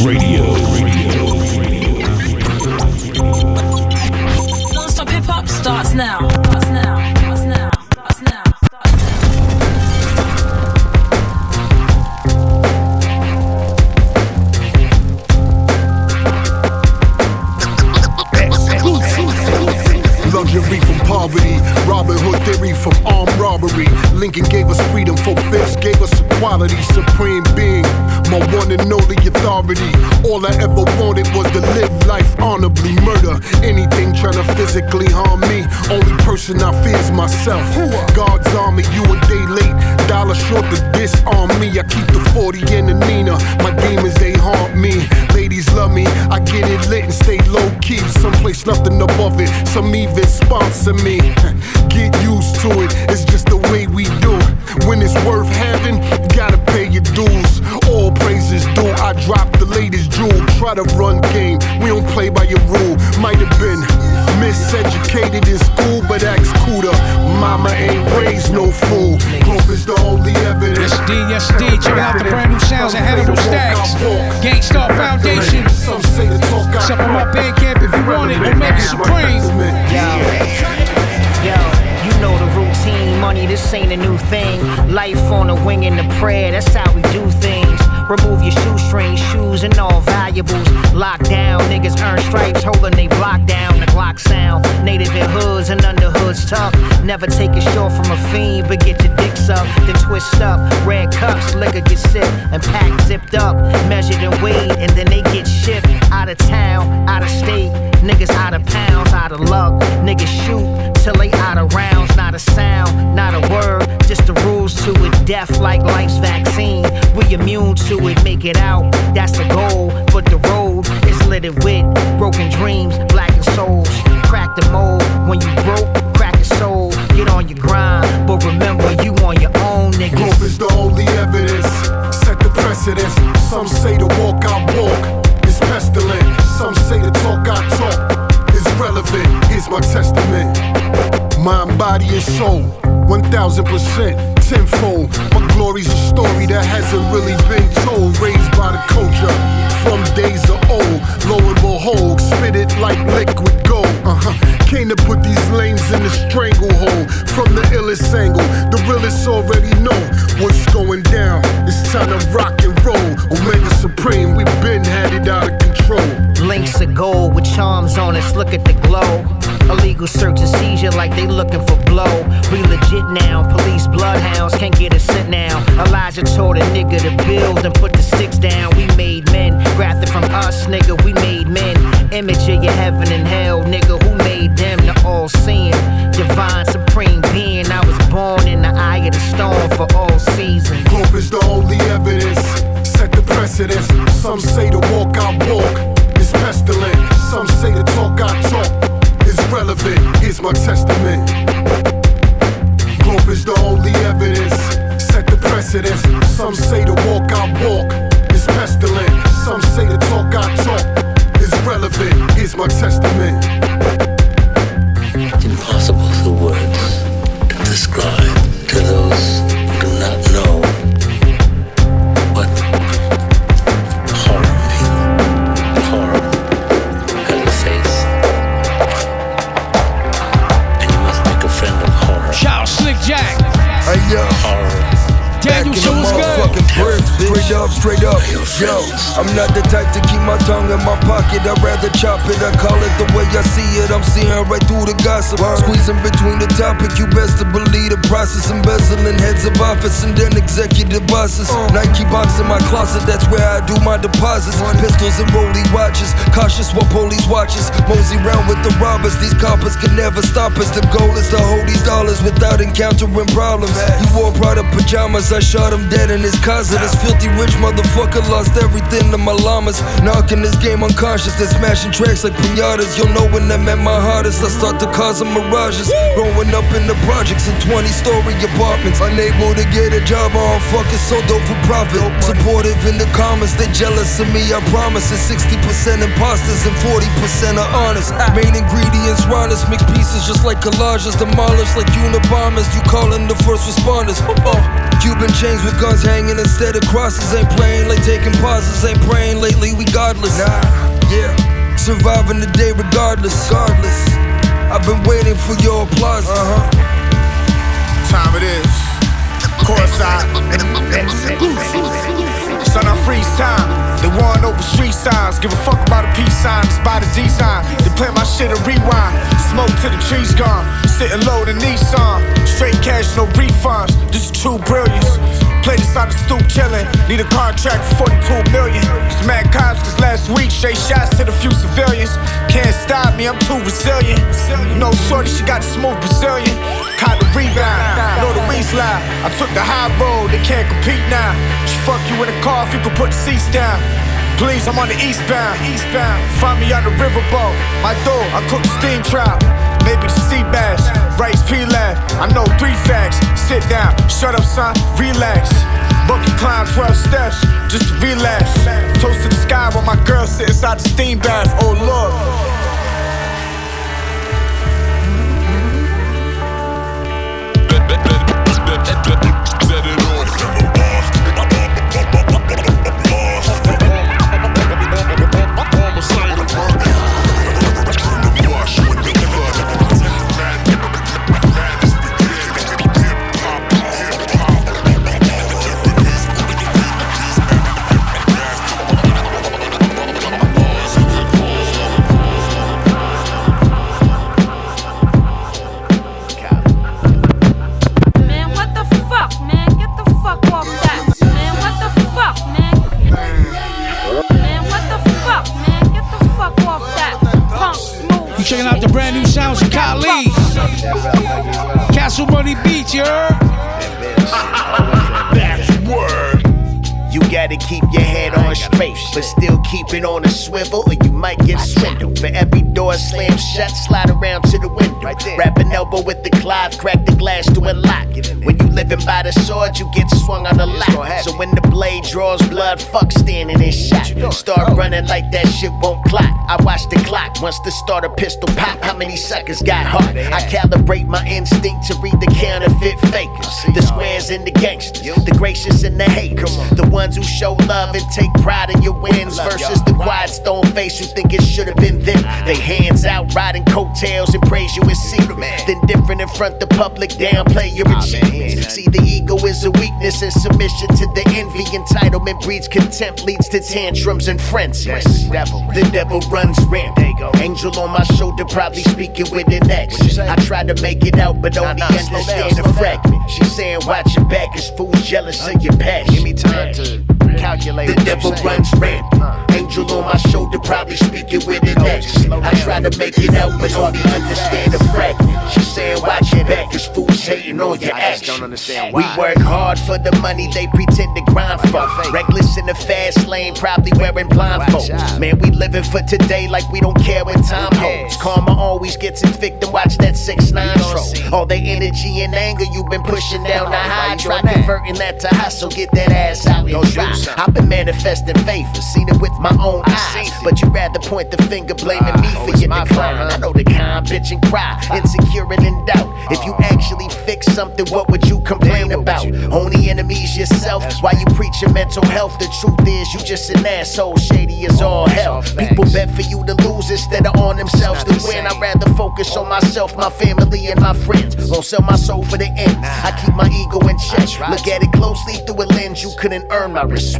Radio. One Stop Hip Hop starts now. Robin Hood theory from armed robbery. Lincoln gave us freedom, for fifths gave us equality. Supreme being, my one and only authority. All I ever wanted was to live life honorably. Murder anything trying to physically harm me. Only person I fear is myself. God's army, you a day late, dollar short to disarm me. I keep the 40 and the Nina. My demons, they haunt me. Ladies love me, I get it lit and stay low key. Someplace nothing above it, some even sponsor me. Get used to it, it's just the way we do it. When it's worth having, you gotta pay your dues. All praises due, I drop the latest jewel. Try to run game, we don't play by your rule. Might have been miseducated in school, but act cooler. Mama ain't raised no fool. Hope is the only evidence. SD, checking out the brand new sounds and headable stacks. Gangstar Foundation. Check on my Bandcamp if you want it. Omega Supreme. Yo. You know the routine, money, this ain't a new thing. Life on a wing and a prayer, that's how we do things. Remove your shoestrings, shoes and all valuables. Lock down, niggas earn stripes, holding they block down. The Glock sound, native in hoods and underhoods tough. Never take a short from a fiend, but get your dicks up. Then twist up, red cups, liquor get sipped and packed, zipped up, measured and weighed, and then they get shipped. Out of town, out of state, niggas out of pounds, out of luck. Niggas shoot till they out of round. Not a sound, not a word, just the rules to it. Death like life's vaccine, we immune to it. Make it out, that's the goal, but the road is littered with broken dreams, blackened souls. Crack the mold, when you broke, crack your soul. Get on your grind, but remember you on your own, nigga. Hope is the only evidence, set the precedence. Some say to walk I walk, it's pestilent. Some say to talk I talk, it's relevant. Here's my testament. Mind, body, and soul, 1,000%, tenfold. My glory's a story that hasn't really been told. Raised by the culture, from days of old. Lo and behold, spit it like liquid gold. Came to put these lames in the stranglehold. From the illest angle, the realest already know what's going down. It's time to rock and roll. Omega Supreme, we've been had it out of control. Links of gold with charms on us, look at the glow. Illegal search and seizure like they looking for blow. We legit now, police bloodhounds can't get a sit now. Elijah told a nigga to build and put the sticks down. We made men, grafted from us, nigga, we made men. Image of your heaven and hell, nigga, who made them to all sin? Divine supreme being, I was born in the eye of the storm for all seasons. Hope is the only evidence, set the precedence. Some say to walk I walk, it's pestilent. Some say to talk I talk, it's relevant, here's my testament. Growth is the only evidence, set the precedence. Some say to walk I walk, it's pestilent. Some say to talk I talk, it's relevant, here's my testament. It's impossible for words to describe to those who do not know what horror Jack. Hey, yo. Daniel, show us good. Words, straight up. Yo, I'm not the type to keep my tongue in my pocket. I'd rather chop it. I call it the way I see it. I'm seeing right through the gossip. Squeezing between the topic. You best to believe the process. Embezzling heads of office and then executive bosses. Nike box in my closet. That's where I do my deposits. Pistols and rollie watches. Cautious while police watches. Mosey round with the robbers. These coppers can never stop us. The goal is to hold these dollars without encountering problems. You wore Prada pajamas. I shot him dead in his closet. This filthy rich motherfucker lost everything to my llamas. Knocking this game unconscious. They're smashing tracks like pinatas. You'll know when I'm at my hardest. I start to cause them mirages. Growing up in the projects in 20-story apartments. Unable to get a job. I'm fucking so dope for profit. Supportive in the comments. They jealous of me, I promise. It's 60% imposters and 40% are honest. Main ingredients, rhinos. Mixed pieces just like collages. Demolished like Unabombers. You calling the first responders. Cuban chains with guns hanging instead of crosses. losses ain't praying, like taking pauses ain't praying lately, we godless. Nah, yeah, surviving the day regardless. I've been waiting for your applause. Time it is. Course I. Son, I freeze time. They warn over street signs. Give a fuck about a peace sign. It's by the design. They play my shit and rewind. Smoke till the trees gone. Sitting low the Nissan. Straight cash, no refunds. This is true brilliance. Played this on the stoop chillin'. Need a contract for 42 million. It's mad cops cause last week straight shots hit a few civilians. Can't stop me, I'm too resilient. No shorty, she got a smooth Brazilian. Caught the rebound, know the weeds lie. I took the high road, they can't compete now. She fuck you in the car if you can put the seats down. Please, I'm on the eastbound. Find me on the riverboat. My door, I cook the steam trout. Maybe the sea bass, rice pilaf. I know three facts. Sit down, shut up, son, relax. Bucket climb 12 steps, just to relax. Toast to the sky while my girl sit inside the steam bath. Oh Lord. Set it on. Checking out the brand new sounds of Khalid. Castle Money Beach, you heard? That's word. You gotta keep your head on straight, but still keep it on a swivel, or you might get swindled. For every door slammed shut, slide around to the window. Wrap an elbow with the Clive, crack the glass to unlock. When you living by the sword, you get swung on the lot. So when the blade draws blood, fuck standing in shot. Start running like that shit won't clock. I watch the clock, once the starter pistol pop, how many suckers got hard? I calibrate my instinct to read the counterfeit fakers, the squares and the gangsters, the gracious and the haters, the ones who show love and take pride in your wins versus the quiet stone face who think it should have been them. They hands out riding coattails and praise you and see them. Then different in front the public, downplay your achievements. See, the ego is a weakness and submission to the envy. Entitlement breeds contempt, leads to tantrums and frenzies. The devil runs rampant. Angel on my shoulder, probably speaking with an accent. I try to make it out, but only understand a fragment. She's saying, watch your back, it's fools jealous of your passion. Give me time to calculate. The devil runs rampant. Angel on my shoulder, probably speaking with an accent. I try to make it out, but only understand a fragment. She's saying, watch your back, it's fools hating on your action. We work hard for the money, they pretend to grind for. Reckless in the fast lane, probably wearing blindfolds. Man, we living for today like we don't care what time holds. Karma always gets its victim, watch that 6ix9ine troll. All their energy and anger you've been pushing down the high. Try converting that to hustle, get that ass out and try. I've been manifesting favor, seen it with my own eyes. But you'd rather point the finger blaming me for your decline. I know the kind, bitch and cry, insecure and in doubt. If you actually fix something, what would you complain about? Only enemies yourself, why you preaching mental health? The truth is, you just an asshole, shady as all hell. People bet for you to lose instead of on themselves to win. I'd rather focus on myself, my family, and my friends. Won't sell my soul for the end, I keep my ego in check. Look at it closely through a lens, you couldn't earn my respect.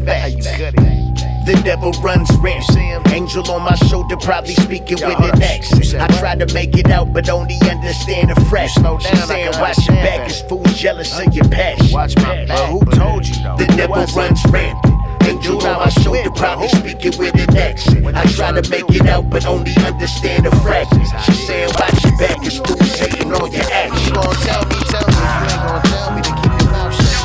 The devil runs rampant. Angel on my shoulder, probably speaking with an accent. I try to make it out, but only understand a fresh. She's saying, watch your back, it's fools jealous of your passion. Watch my back. Who told you though? The devil runs rampant. Angel on my shoulder, probably speaking with an accent. I try to make it out, but only understand a fragment. She's saying, watch your back, it's fools hating on your action. You gon' tell me, you ain't gon' tell me to keep your mouth shut.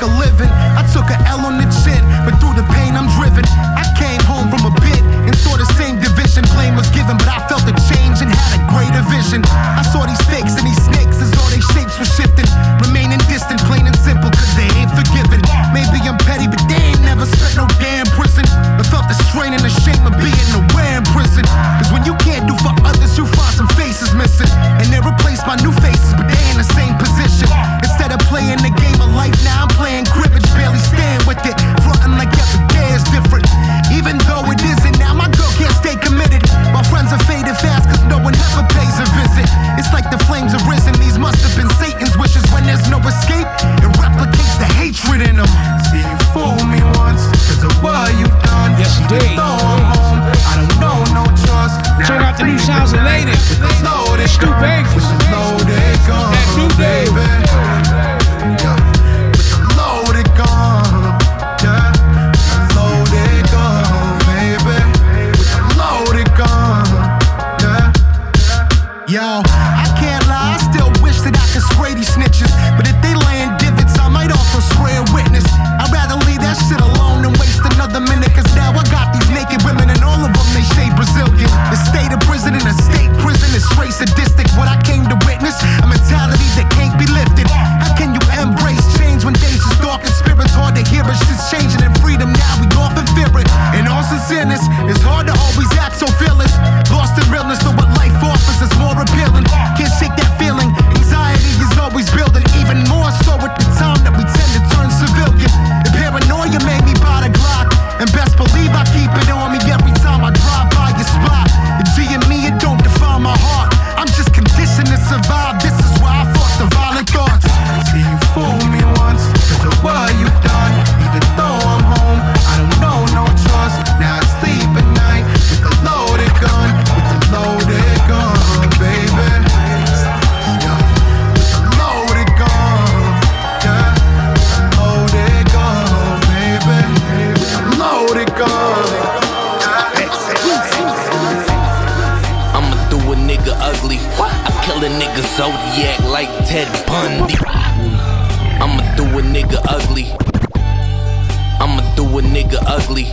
A living. I took a L on the chin, but through the pain I'm driven. I came home from a pit and saw the same division. Blame was given, but I felt a change and had a greater vision. I saw these fakes and these snakes as all their shapes were shifting. Remaining distant, plain and simple, cause they ain't forgiven. Maybe sounds elated. No, they too big. No, they gone. That too big. No, they gone. Yeah. No, they gone, baby. No, they gone. Yeah. Yo, I can't lie. I still wish that I could spray these snitches, but if they laying divots, I might also spray a witness. I'd rather leave that shit alone than waste another minute. Cause now I got these naked women and all of them they say Brazilian. The state of prison and a state prison is straight sadistic. What I came to witness, a mentality that can't be lifted. How can you embrace change when days is dark and spirits hard to hear? But shit's changing and freedom now we often fear it. And all sincereness, it's hard to always act so fearless. Lost in realness, so what life offers is more appealing. Can't shake that feeling. Anxiety is always building, even more so at the time that we tend to turn civilian. The paranoia made me buy the Glock, and best believe I keep it on me every time I drive by your spot. The G in me, it don't define my heart. I'm just conditioned to survive. This is why I foster violent thoughts. See, you fooled me once, so what you done? Even though I'm home, I don't know no trust. Now I sleep at night with a loaded gun, with a loaded gun, baby. I'ma do a nigga ugly. I kill a nigga Zodiac like Ted Bundy. I'ma do a nigga ugly. I'ma do a nigga ugly.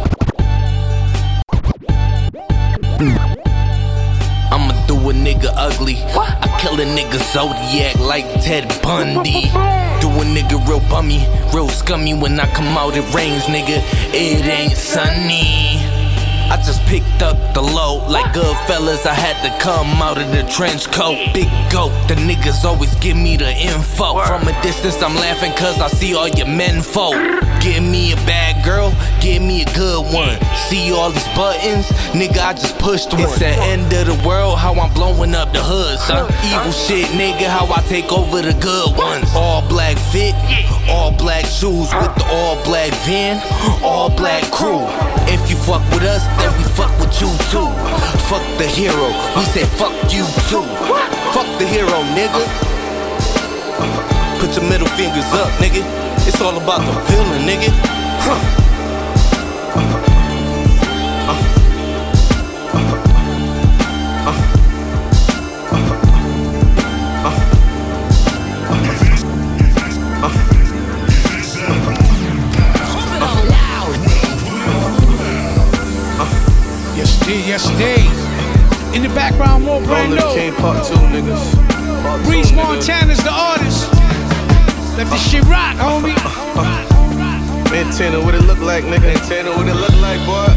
I'ma do a nigga ugly. I kill a nigga Zodiac like Ted Bundy. Do a nigga real bummy, real scummy. When I come out it rains, nigga, it ain't sunny. I just picked up the load, like good fellas, I had to come out of the trench coat. Big goat, the niggas always give me the info. From a distance I'm laughing cause I see all your men fold. Give me a bad girl, give me a good one. See all these buttons, nigga, I just pushed one. It's the end of the world, how I'm blowing up the hood, son. Evil shit, nigga, how I take over the good ones. All black fit, all black shoes, with the all black van, all black crew. If you fuck with us, then we fuck with you too. Fuck the hero, we say fuck you too. Fuck the hero, nigga. Put your middle fingers up, nigga. It's all about the feeling, nigga. Yes, indeed. In the background, more brand new. Breeze Mantana's the artist. Let this shit rock, homie. Mantana, what it look like, nigga? Mantana, what it look like, boy?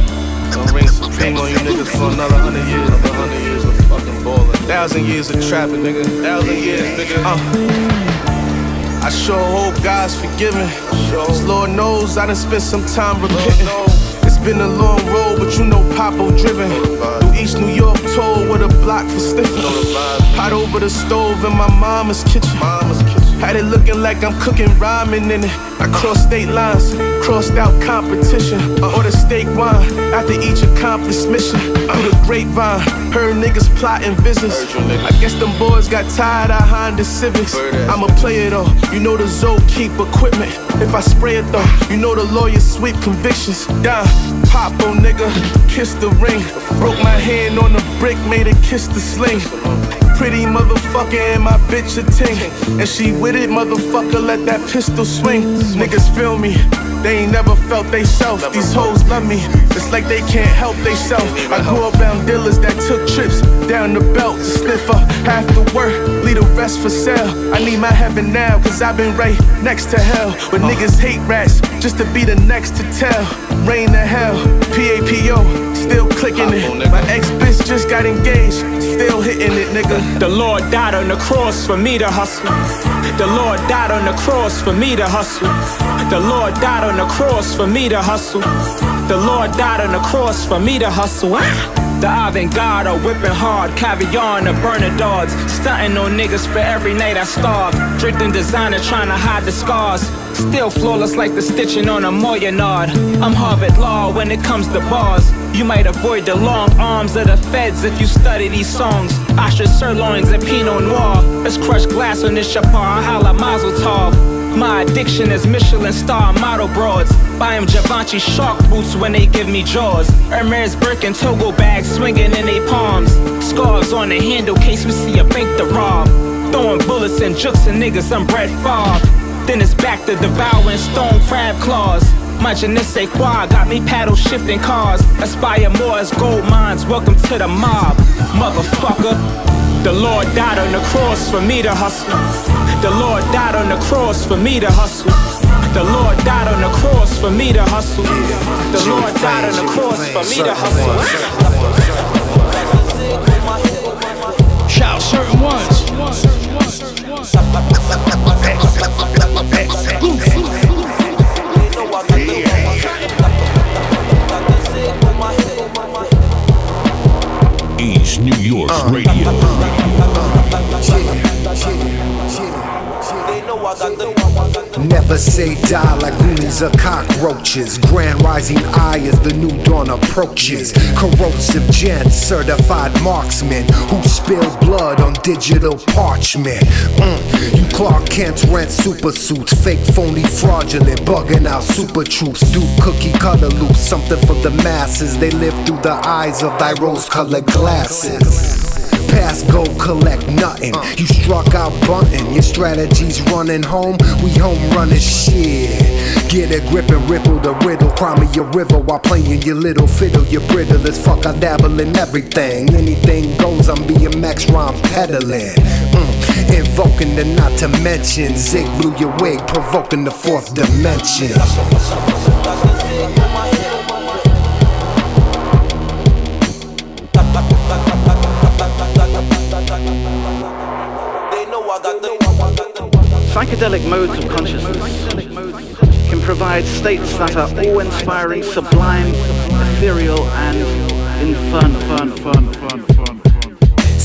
Gonna reign supreme on you niggas for another 100 years. Another 100 years of fucking balling. 1,000 years of trapping, nigga. 1,000 years, nigga. I sure hope God's forgiving. Cause Lord knows I done spent some time repenting. Been a long road, but you know Popo driven. Through East New York toll with a block for stiffing. Pot over the stove in my mama's kitchen. Had it looking like I'm cooking ramen in it. I crossed state lines, crossed out competition. I ordered steak wine after each accomplished mission. Through the grapevine, heard niggas plotting business. I guess them boys got tired of Honda Civics. I'm a player though, you know the Zo keep equipment. If I spray it though, you know the lawyers sweep convictions. Down, Popo nigga, kiss the ring. Broke my hand on the brick, made it kiss the sling. Pretty motherfucker and my bitch a ting. And she with it, motherfucker, let that pistol swing. Niggas feel me, they ain't never felt they self. These hoes love me, it's like they can't help they self. I grew up around dealers that took trips down the belt to sniff up half the work, leave the rest for sale. I need my heaven now, cause I've been right next to hell. But niggas hate rats, just to be the next to tell. Rain to hell, PAPO, still clicking it. My ex-bitch just got engaged, still hitting it, nigga. The Lord died on the cross for me to hustle. The Lord died on the cross for me to hustle. The Lord died on the cross for me to hustle. The Lord died on the cross for me to hustle. The avant-garde are whipping hard, caviar and the Bernardards. Stunting on niggas for every night I starve. Drinking designer trying to hide the scars. Still flawless like the stitching on a Moyenard. I'm Harvard Law when it comes to bars. You might avoid the long arms of the feds if you study these songs. Asher sirloins and Pinot Noir. Let's crush glass on this Chapar, Hala Mazel Tov. My addiction is Michelin star model broads. Buy them Givenchy shark boots when they give me jaws. Hermes Birkin Togo bags swinging in they palms. Scarves on the handle case we see a bank to rob. Throwing bullets and jukes and niggas I'm Brett Favre. Then it's back to devouring stone crab claws. My je ne sais quoi got me paddle shifting cars. Aspire more as gold mines, welcome to the mob, motherfucker. The Lord died on the cross for me to hustle. The Lord died on the cross for me to hustle. The Lord died on the cross for me to hustle. The Lord died on the cross for me to hustle. Shout certain ones. East New York Radio. Never say die like goonies or cockroaches. Grand rising eye as the new dawn approaches. Corrosive gents, certified marksmen who spill blood on digital parchment. You Clark Kent's rent super suits. Fake, phony, fraudulent, bugging out super troops. Do cookie color loops, something for the masses. They live through the eyes of thy rose-colored glasses. Pass, go, collect nothing. You struck out bunting. Your strategy's running home. We home running shit. Get a grip and ripple the riddle. Cry me your river while playing your little fiddle. You're brittle as fuck. I dabble in everything. Anything goes. I'm being Max Ron peddling. Invoking the not to mention. Zig blew your wig, provoking the fourth dimension. Psychedelic modes of consciousness can provide states that are awe-inspiring, sublime, ethereal, and infernal.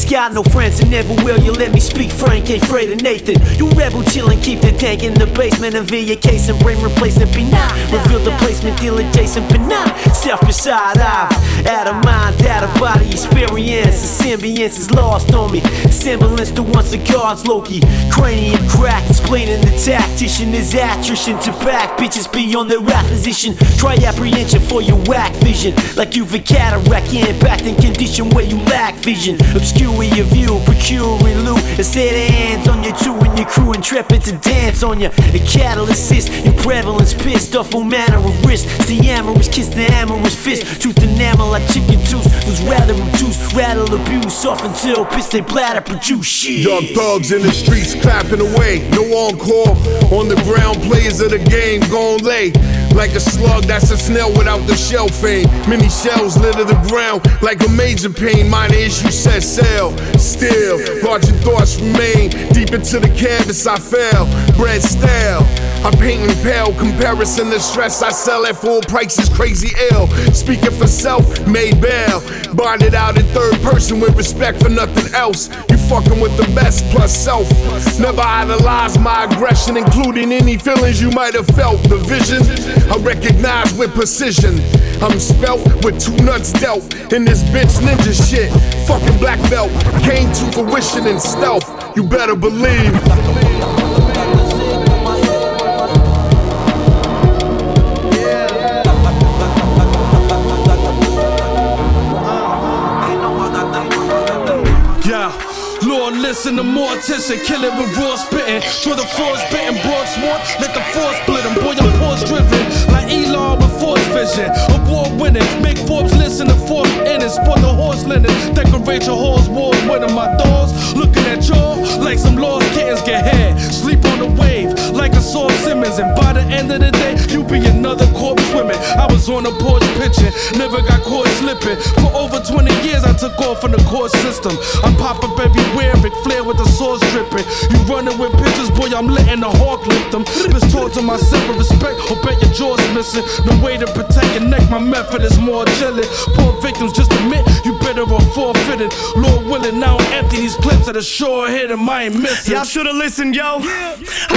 Got no friends and never will you let me speak Frank, ain't afraid of Nathan. You rebel chillin', keep the tank in the basement and via your case and brain replacement. Be not reveal the placement, deal adjacent, but not self beside I've out of mind, out of body experience. The symbionce is lost on me. Semblance to once the gods, Loki. Cranium crack, explaining the tactician is attrition to back. Bitches be on their opposition. Try apprehension for your whack vision. Like you've a cataract, you're back in condition where you lack vision. Obscure your view, procure and loot, and set hands on your two and your crew, intrepid to dance on you. A catalyst is your prevalence, pissed off all manner of risk. The amorous kiss, the amorous fist, tooth and enamel like chicken tooth. Was rather obtuse, rattle abuse, off until piss they bladder produce shit. Young thugs in the streets clapping away, no encore. On the ground, players of the game gon' lay. Like a slug that's a snail without the shell fame. Many shells litter the ground like a major pain. Minor issue set sail. Still, larger thoughts remain. Deep into the canvas I fell. Bread stale. I'm painting pale. Comparison to stress I sell at full price is crazy ill. Speaking for self, made bail. Bonded out in third person with respect for nothing else. You fucking with the best plus self. Never idolize my aggression, including any feelings you might have felt. The vision I recognize with precision. I'm spelt with two nuts dealt in this bitch ninja shit. Fucking black belt came to fruition in stealth. You better believe. Lord, listen to Mortician, kill it with raw spittin'. Throw the force bitten, broad sword, let the force split him. Boy, I'm force driven, like Elon with force vision. Award winning, make Forbes listen to fourth innings. Sport the horse linen, decorate your horse wall. One of my doors, looking at y'all like some lost kittens get hair. Sleep on the wave, like a Saul Simmons. And by the end of the day, you be another corpse swimming. I was on the porch pitching, never got caught slipping. For over 20 years, I took off from the court system. I pop up everywhere. Ric Flair with the sauce dripping. You running with pictures, boy, I'm letting the hawk lift them. Bitch, talk to myself with respect, or bet your jaw's missing. No way to protect your neck, my method is more chilling. Poor victims, just admit, you better off forfeiting. Lord willing, now I'm empty these clips at the shore hidden, I ain't missing. Y'all should've listened, yo. I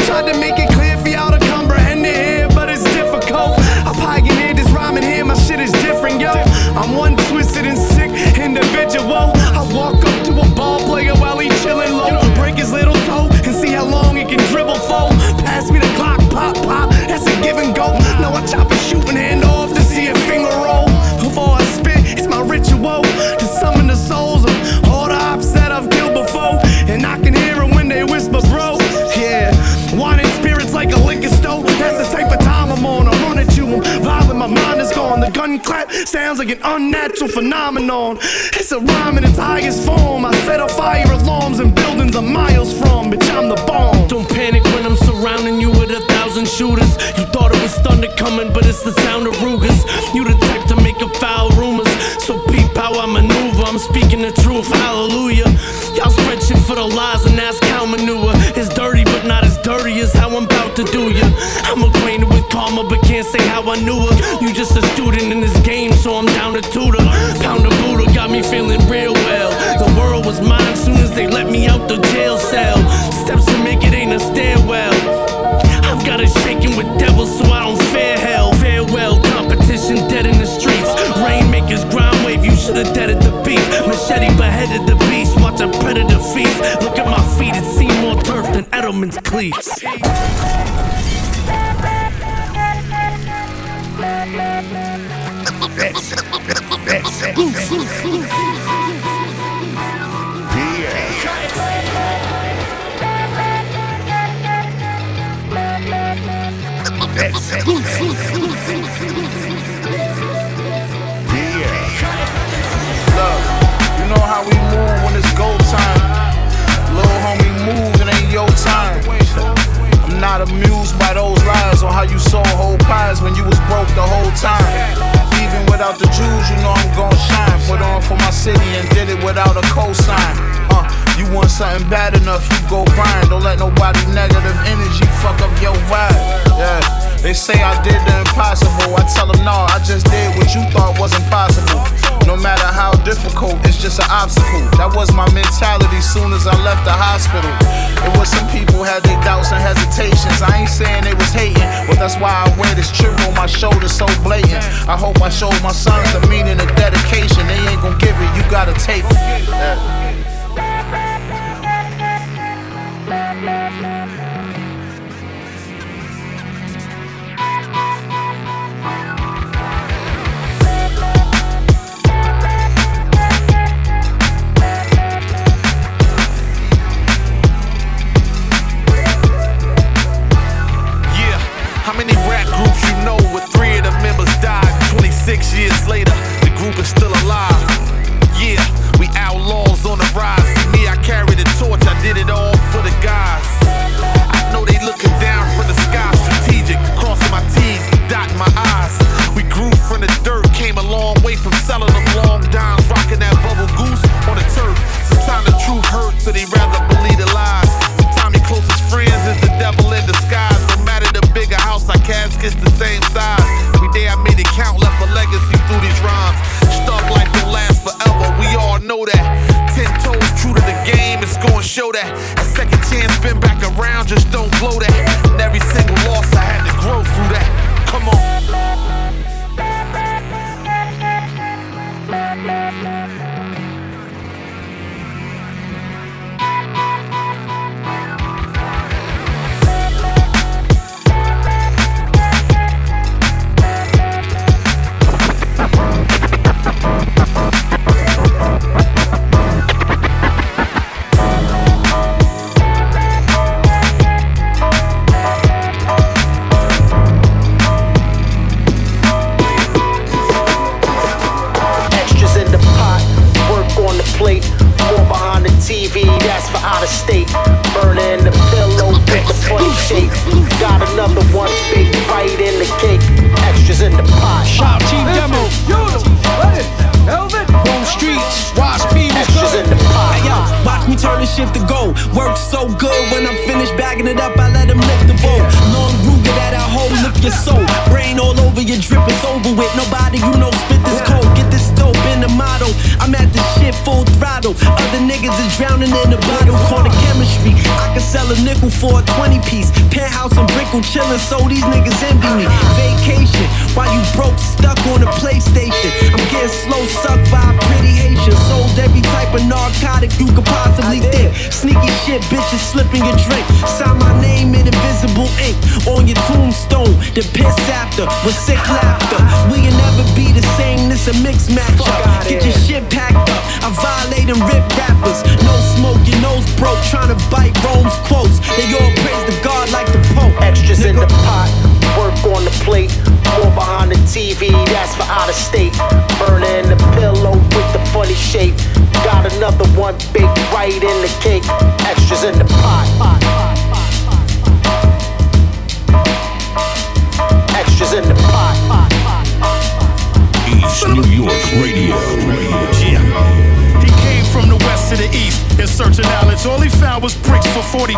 tried to make it clear for y'all to comprehend it here, but it's difficult. I pioneered this rhyming here, my shit is different, yo. I'm one twisted and sick individual. I walk up to a ball player while he chillin' low, break his little toe and see how long he can dribble for. Pass me the clock, pop, pop, that's a give and go. Now I chop a shooting hand off to see a finger roll. Before I spit, it's my ritual to summon the souls of all the ops that I've killed before. And I can hear them when they whisper, bro. Yeah, wine and spirits like a liquor store. That's the type of time I'm on, I run at you. I'm violent, my mind is gone. The gun clap sounds like an unnatural phenomenon. It's a rhyme in its highest form. I set off fire alarms in buildings I'm miles from. Bitch, I'm the bomb. Don't panic when I'm surrounding you with 1,000 shooters. You thought it was thunder coming, but it's the sound of Rugers. You the type to make up foul rumors, so peep how I maneuver. I'm speaking the truth, hallelujah. Y'all spread shit for the lies and that's cow manure. It's dirty, but not as dirty as how I'm about to do ya. I'm acquainted with karma, but can't say how I knew her. You just a student in this game, so I'm down to tutor. Pound of Buddha got me feeling real well. The world was mine soon as they let me out the jail cell. Steps to make it ain't a stairwell. I've got it shaking with devils so I don't fear hell. Farewell, competition dead in the streets. Rainmakers, ground wave, you should've deaded the beef. Machete beheaded the beast, watch a predator feast. Look at my feet, it seems more turf than Edelman's cleats. Look, you know how we move when it's go time. Little homie move, it ain't your time. I'm not amused by those lies on how you sold whole pies when you was broke the whole time. Even without the jewels, you know I'm gon' shine. Put on for my city and did it without a cosign. You want something bad enough, you go grind. Don't let nobody negative energy fuck up your vibe. Yeah, they say I did the impossible. I tell them no, I just did what you thought wasn't possible. No matter how difficult, it's just an obstacle. That was my mentality soon as I left the hospital. It was some people had their doubts and hesitations. I ain't saying they was hating, but that's why I wear this chip on my shoulder so blatant. I hope I showed my sons the meaning of dedication. They ain't gon' give it, you gotta take it. How many rap groups you know where 3 of the members died? 26 years later, the group is still alive. Yeah, we outlaws on the rise. See me, I carry the torch, I did it all for the guys. I know they looking down from the sky, strategic, crossing my T's, dotting my I's. We grew from the dirt, came a long way from selling them long dimes, rocking that bubble goose on the turf. Sometimes the truth hurts, so they rather believe the lies. Sometimes your closest friends is the devil in disguise. Bigger house, our caskets the same size. Every day I made it count, left a legacy through these rhymes. Stuff life don't last forever, we all know that. 10 toes true to the game, it's gonna show that. A second chance been back around, just don't blow that. And every single loss, I had to grow through that. Come on. niggas is drowning in a bottle called a chemistry. I can sell a nickel for a 20-piece. Penthouse and Brickle chillin', so these niggas envy me. Vacation, while you broke, stuck on a PlayStation. I'm getting slow sucked by a pretty Haitian. Sold every type of narcotic you could possibly think. Sneaky shit, bitches slipping your drink. Sign my name in invisible ink on your tombstone. The piss after with sick laughter. We'll never be the same, this a mixed matchup. Get your shit packed up, I violate and rip rappers. No smoke, your nose broke, trying to bite Rome's quotes. They all praise the God like the Pope. Extras nigga in the pot, work on the plate. More behind the TV, that's for out of state. Burning the pillow with the funny shape. Got another one baked right in the cake. Extras in the pot. Extras in the pot. East New York Radio. Yeah. He came from the west to the east in search of knowledge. All he found was bricks for 42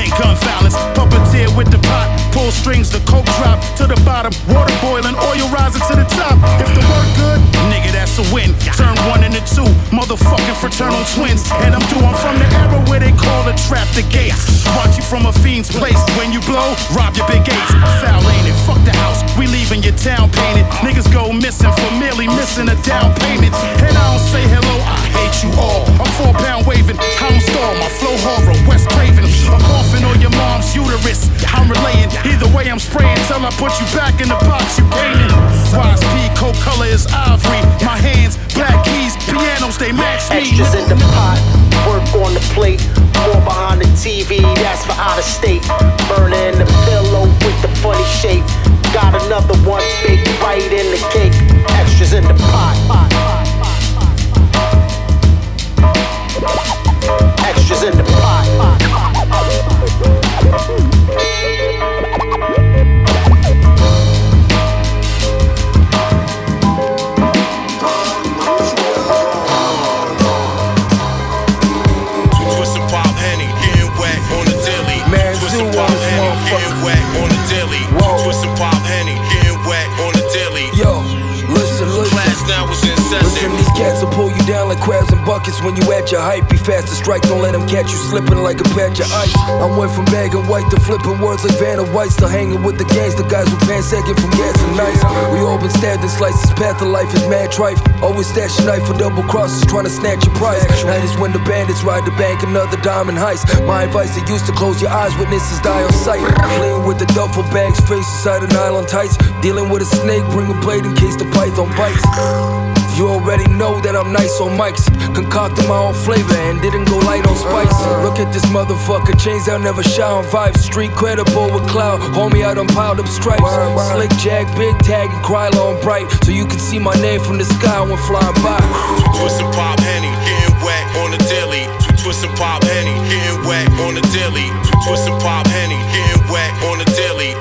and gun violence. Puppeteer with the pot, pull strings, the coke drop to the bottom. Water boiling, oil rising to the top. If the work good, nigga, that's a win. Turn one into two, motherfucking fraternal twins. And I'm due, I'm from the era where they call the trap the gates. Watch you from a fiend's place. When you blow, rob your big gates. Foul ain't it, fuck the house, we leaving your town painted. Niggas go missing for merely missing a down payment. And I don't say hello, I hate you all. I'm 4-pound waving, hound stall, my flow horror, West Craven. I'm coughing on your mom's uterus, I'm relaying. Either way I'm spraying till I put you back in the box you came in. Wise P, coat color is ivory. My hands, black keys, pianos, they match me. Extras in the pot, work on the plate. More behind the TV, that's for out of state. Burning the pillow with the funny shape. Got another one big bite in the cake. Extras in the pot. Extras in the pot. Twisted Pop Henny, getting whack on the dilly. Twisted Pop Henny, getting whack on the dilly. Twisted Pop Henny, getting whack on the dilly. Yo, listen. Class now is incessant. Listen, these cats will pull you down like crabs and buckets. When you at your height, be fast to strike. Don't let them catch you slipping like a patch of ice. I went from bagging white to flipping words like Vanna White. Still hanging with the gangs, the guys who pan second from gas and nice. We all been stabbed and sliced. This path of life is mad trife. Always stash a knife for double crosses, trying to snatch your prize. Night is when the bandits ride the bank, another diamond heist. My advice, they used to close your eyes, witnesses die on sight. Fleeing with the duffel bags, face inside of nylon tights. Dealing with a snake, bring a blade in case the python bites. You already know that I'm nice on mics. Concocted my own flavor and didn't go light on spice. Look at this motherfucker, chains out never shine vibes. Street credible with cloud, homie out on piled up stripes. Slick jag, big tag, and cry long bright. So you can see my name from the sky when flying by. Twistin' Pop Henny, getting whack on the dilly. Twistin' Pop Henny, getting whack on the dilly. Twistin' Pop Henny, getting whack on the dilly.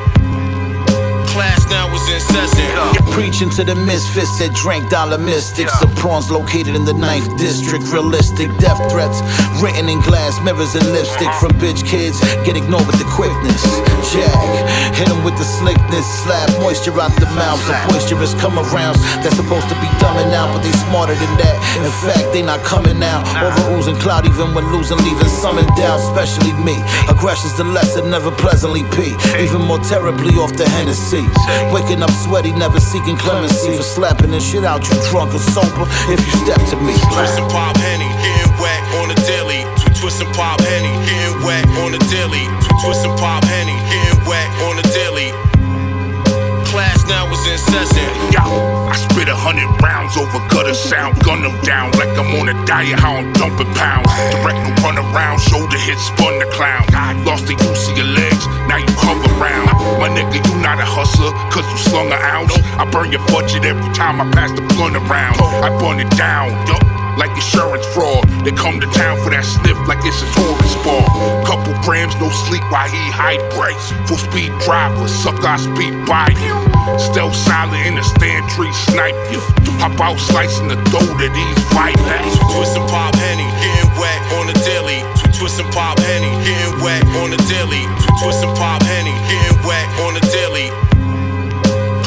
Class now is incessant. Preaching to the misfits that drank dollar mystics. The prawns located in the 9th district. Realistic death threats written in glass, mirrors and lipstick. From bitch kids get ignored with the quickness. Jag, hit them with the slickness. Slap moisture out the mouths of boisterous come arounds. That's supposed to be dumbing out, but they smarter than that. In fact, they not coming out. Over ooze and cloud, even when losing, leaving some in doubt. Especially me. Aggression's the lesson, never pleasantly pee. Even more terribly off the Hennessy. Waking up sweaty, never seeking clemency for slapping and shit out you drunk or sober if you step to me. Twistin' Pop Henny, getting whack on the dilly. Twistin' Pop Henny, getting whack on the dilly. Twistin' Pop Henny, getting whack on the dilly. Class now is incessant. Yo, I spit 100 rounds over gutter sound. Gun them down like I'm on a diet, how I'm dumping pounds. Direct run around, shoulder hit, spun the clown. I lost the use of your legs, now you hover around. My nigga, you not a hustler, cause you slung an ounce. I burn your budget every time I pass the blunt around. I burn it down, like insurance fraud. They come to town for that sniff like it's a tourist bar. Couple grams, no sleep while he high price. Full speed driver, suck I speed by you. Still silent in the stand tree, snipe you. Hop out slicing the dough to these vipers. Twistin' Pop Henny, getting whack on the dilly. Twistin' Pop Henny, getting whack on the dilly. Twistin' Pop Henny, getting whack on the dilly.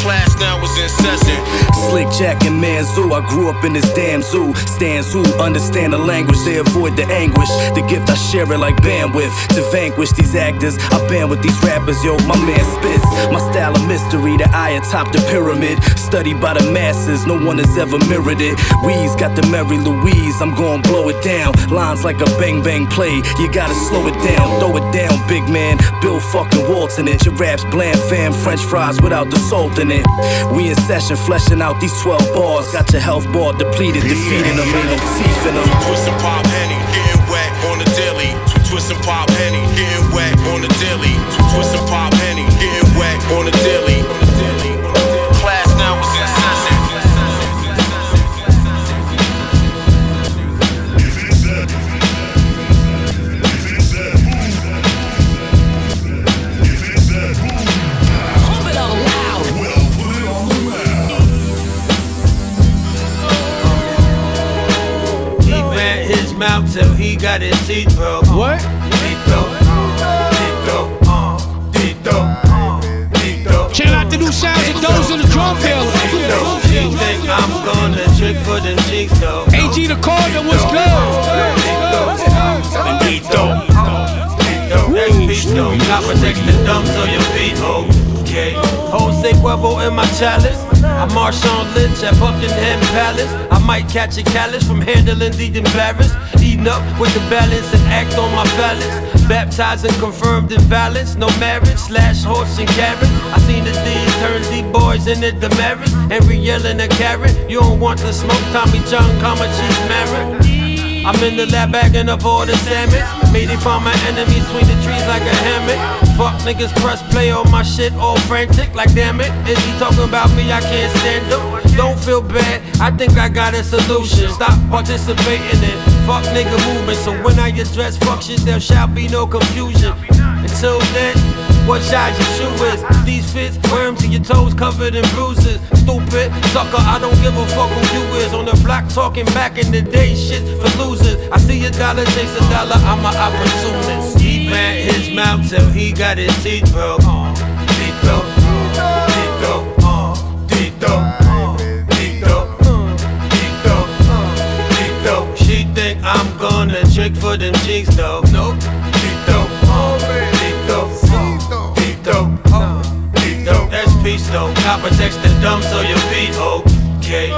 Class now is incessant. Slick Jack and man damn zoo. I grew up in this damn zoo. Stands who understand the language, they avoid the anguish. The gift I share it like bandwidth to vanquish these actors. I band with these rappers, yo, my man spits. My style of mystery, the eye atop the pyramid. Studied by the masses, no one has ever mirrored it. Weeze got the Mary Louise, I'm gonna blow it down. Lines like a bang bang play, you gotta slow it down. Throw it down, big man, Bill fucking Waltz in it. Your rap's bland fam, French fries without the salt in it. We in session, fleshing out these 12 bars. Got your health bar depleted, defeating them, ain't no teeth in them. Two twists and pop henny, getting whack on the daily. Two twists and pop henny, getting whack on the daily. Two twists and pop henny, getting whack on the daily. Class now is in session. Mouth till he got his teeth broke. What? Shout out to new sounds and those in the drum field. You think I'm gonna trick for them cheeks though? AG Da Coroner, what's good? Next piece though, I protect the dumps on your feet, okay. Jose Cuervo in my chalice. I'm Marshawn Lynch at Buckingham Palace. I might catch a callus from handling the embarrassed. Eating up with the balance and act on my balance. Baptized and confirmed in violence. No marriage, slash horse and carrot. I seen the D's turn the boys into demerits. Every yelling a carrot. You don't want the smoke, Tommy John, comma, cheese, married. I'm in the lab bagging up all the salmon. Made it from my enemies between the trees like a hammock. Fuck niggas press play on my shit all frantic like damn it. Is he talking about me? I can't stand him. Don't feel bad, I think I got a solution. Stop participating in fuck nigga movement. So when I address fuck shit there shall be no confusion. Until then, what size your shoe is? These fits, worms to your toes covered in bruises. Stupid, sucker, I don't give a fuck who you is. On the block talking back in the day, shit for losers. I see a dollar, chase a dollar, I'm an opportunist. He ran his mouth till he got his teeth broke. She think I'm gonna trick for them cheeks though. Nope. That's peace though. God protects the dumb so your feet okay.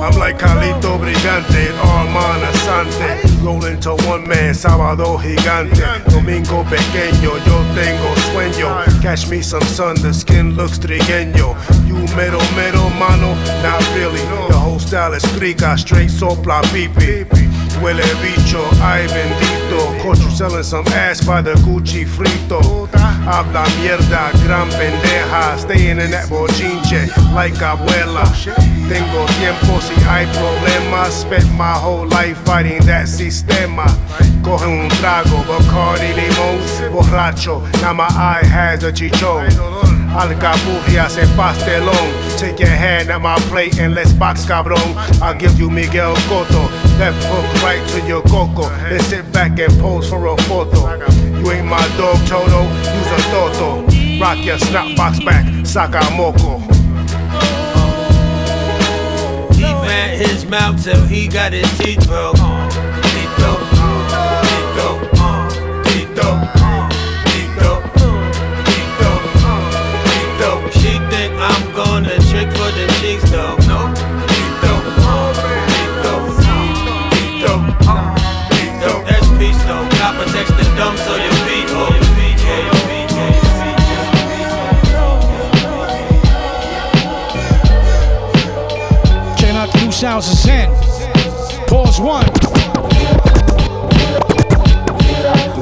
I'm like Carlito Brigante and Armand Asante. Rolling to one man, Sábado Gigante. Domingo Pequeño, yo tengo sueño. Catch me some sun, the skin looks trigueño. You mero mero mano, not really. The whole style is crica, straight sopla pipi. Huele bicho, ay bendito. Caught you selling some ass by the Gucci frito. Habla mierda, gran pendeja. Staying in that bochinche like abuela. Tengo tiempo si hay problemas. Spent my whole life fighting that sistema. Coge un trago, Bacardi limón. Borracho, now my eye has a chichón. Alcapurrias and pastelón. Take your hand at my plate and let's box, cabrón. I'll give you Miguel Cotto. Left hook right to your coco. Let's sit back and pose for a photo. You ain't my dog, Toto. Use a Toto. Rock your snot box back, Sakamoko. He ran his mouth till he got his teeth broke. She think I'm gonna trick for the cheeks though. No. That's peace though. God protects the dumb so you beat oh. Sounds is in. Pause one.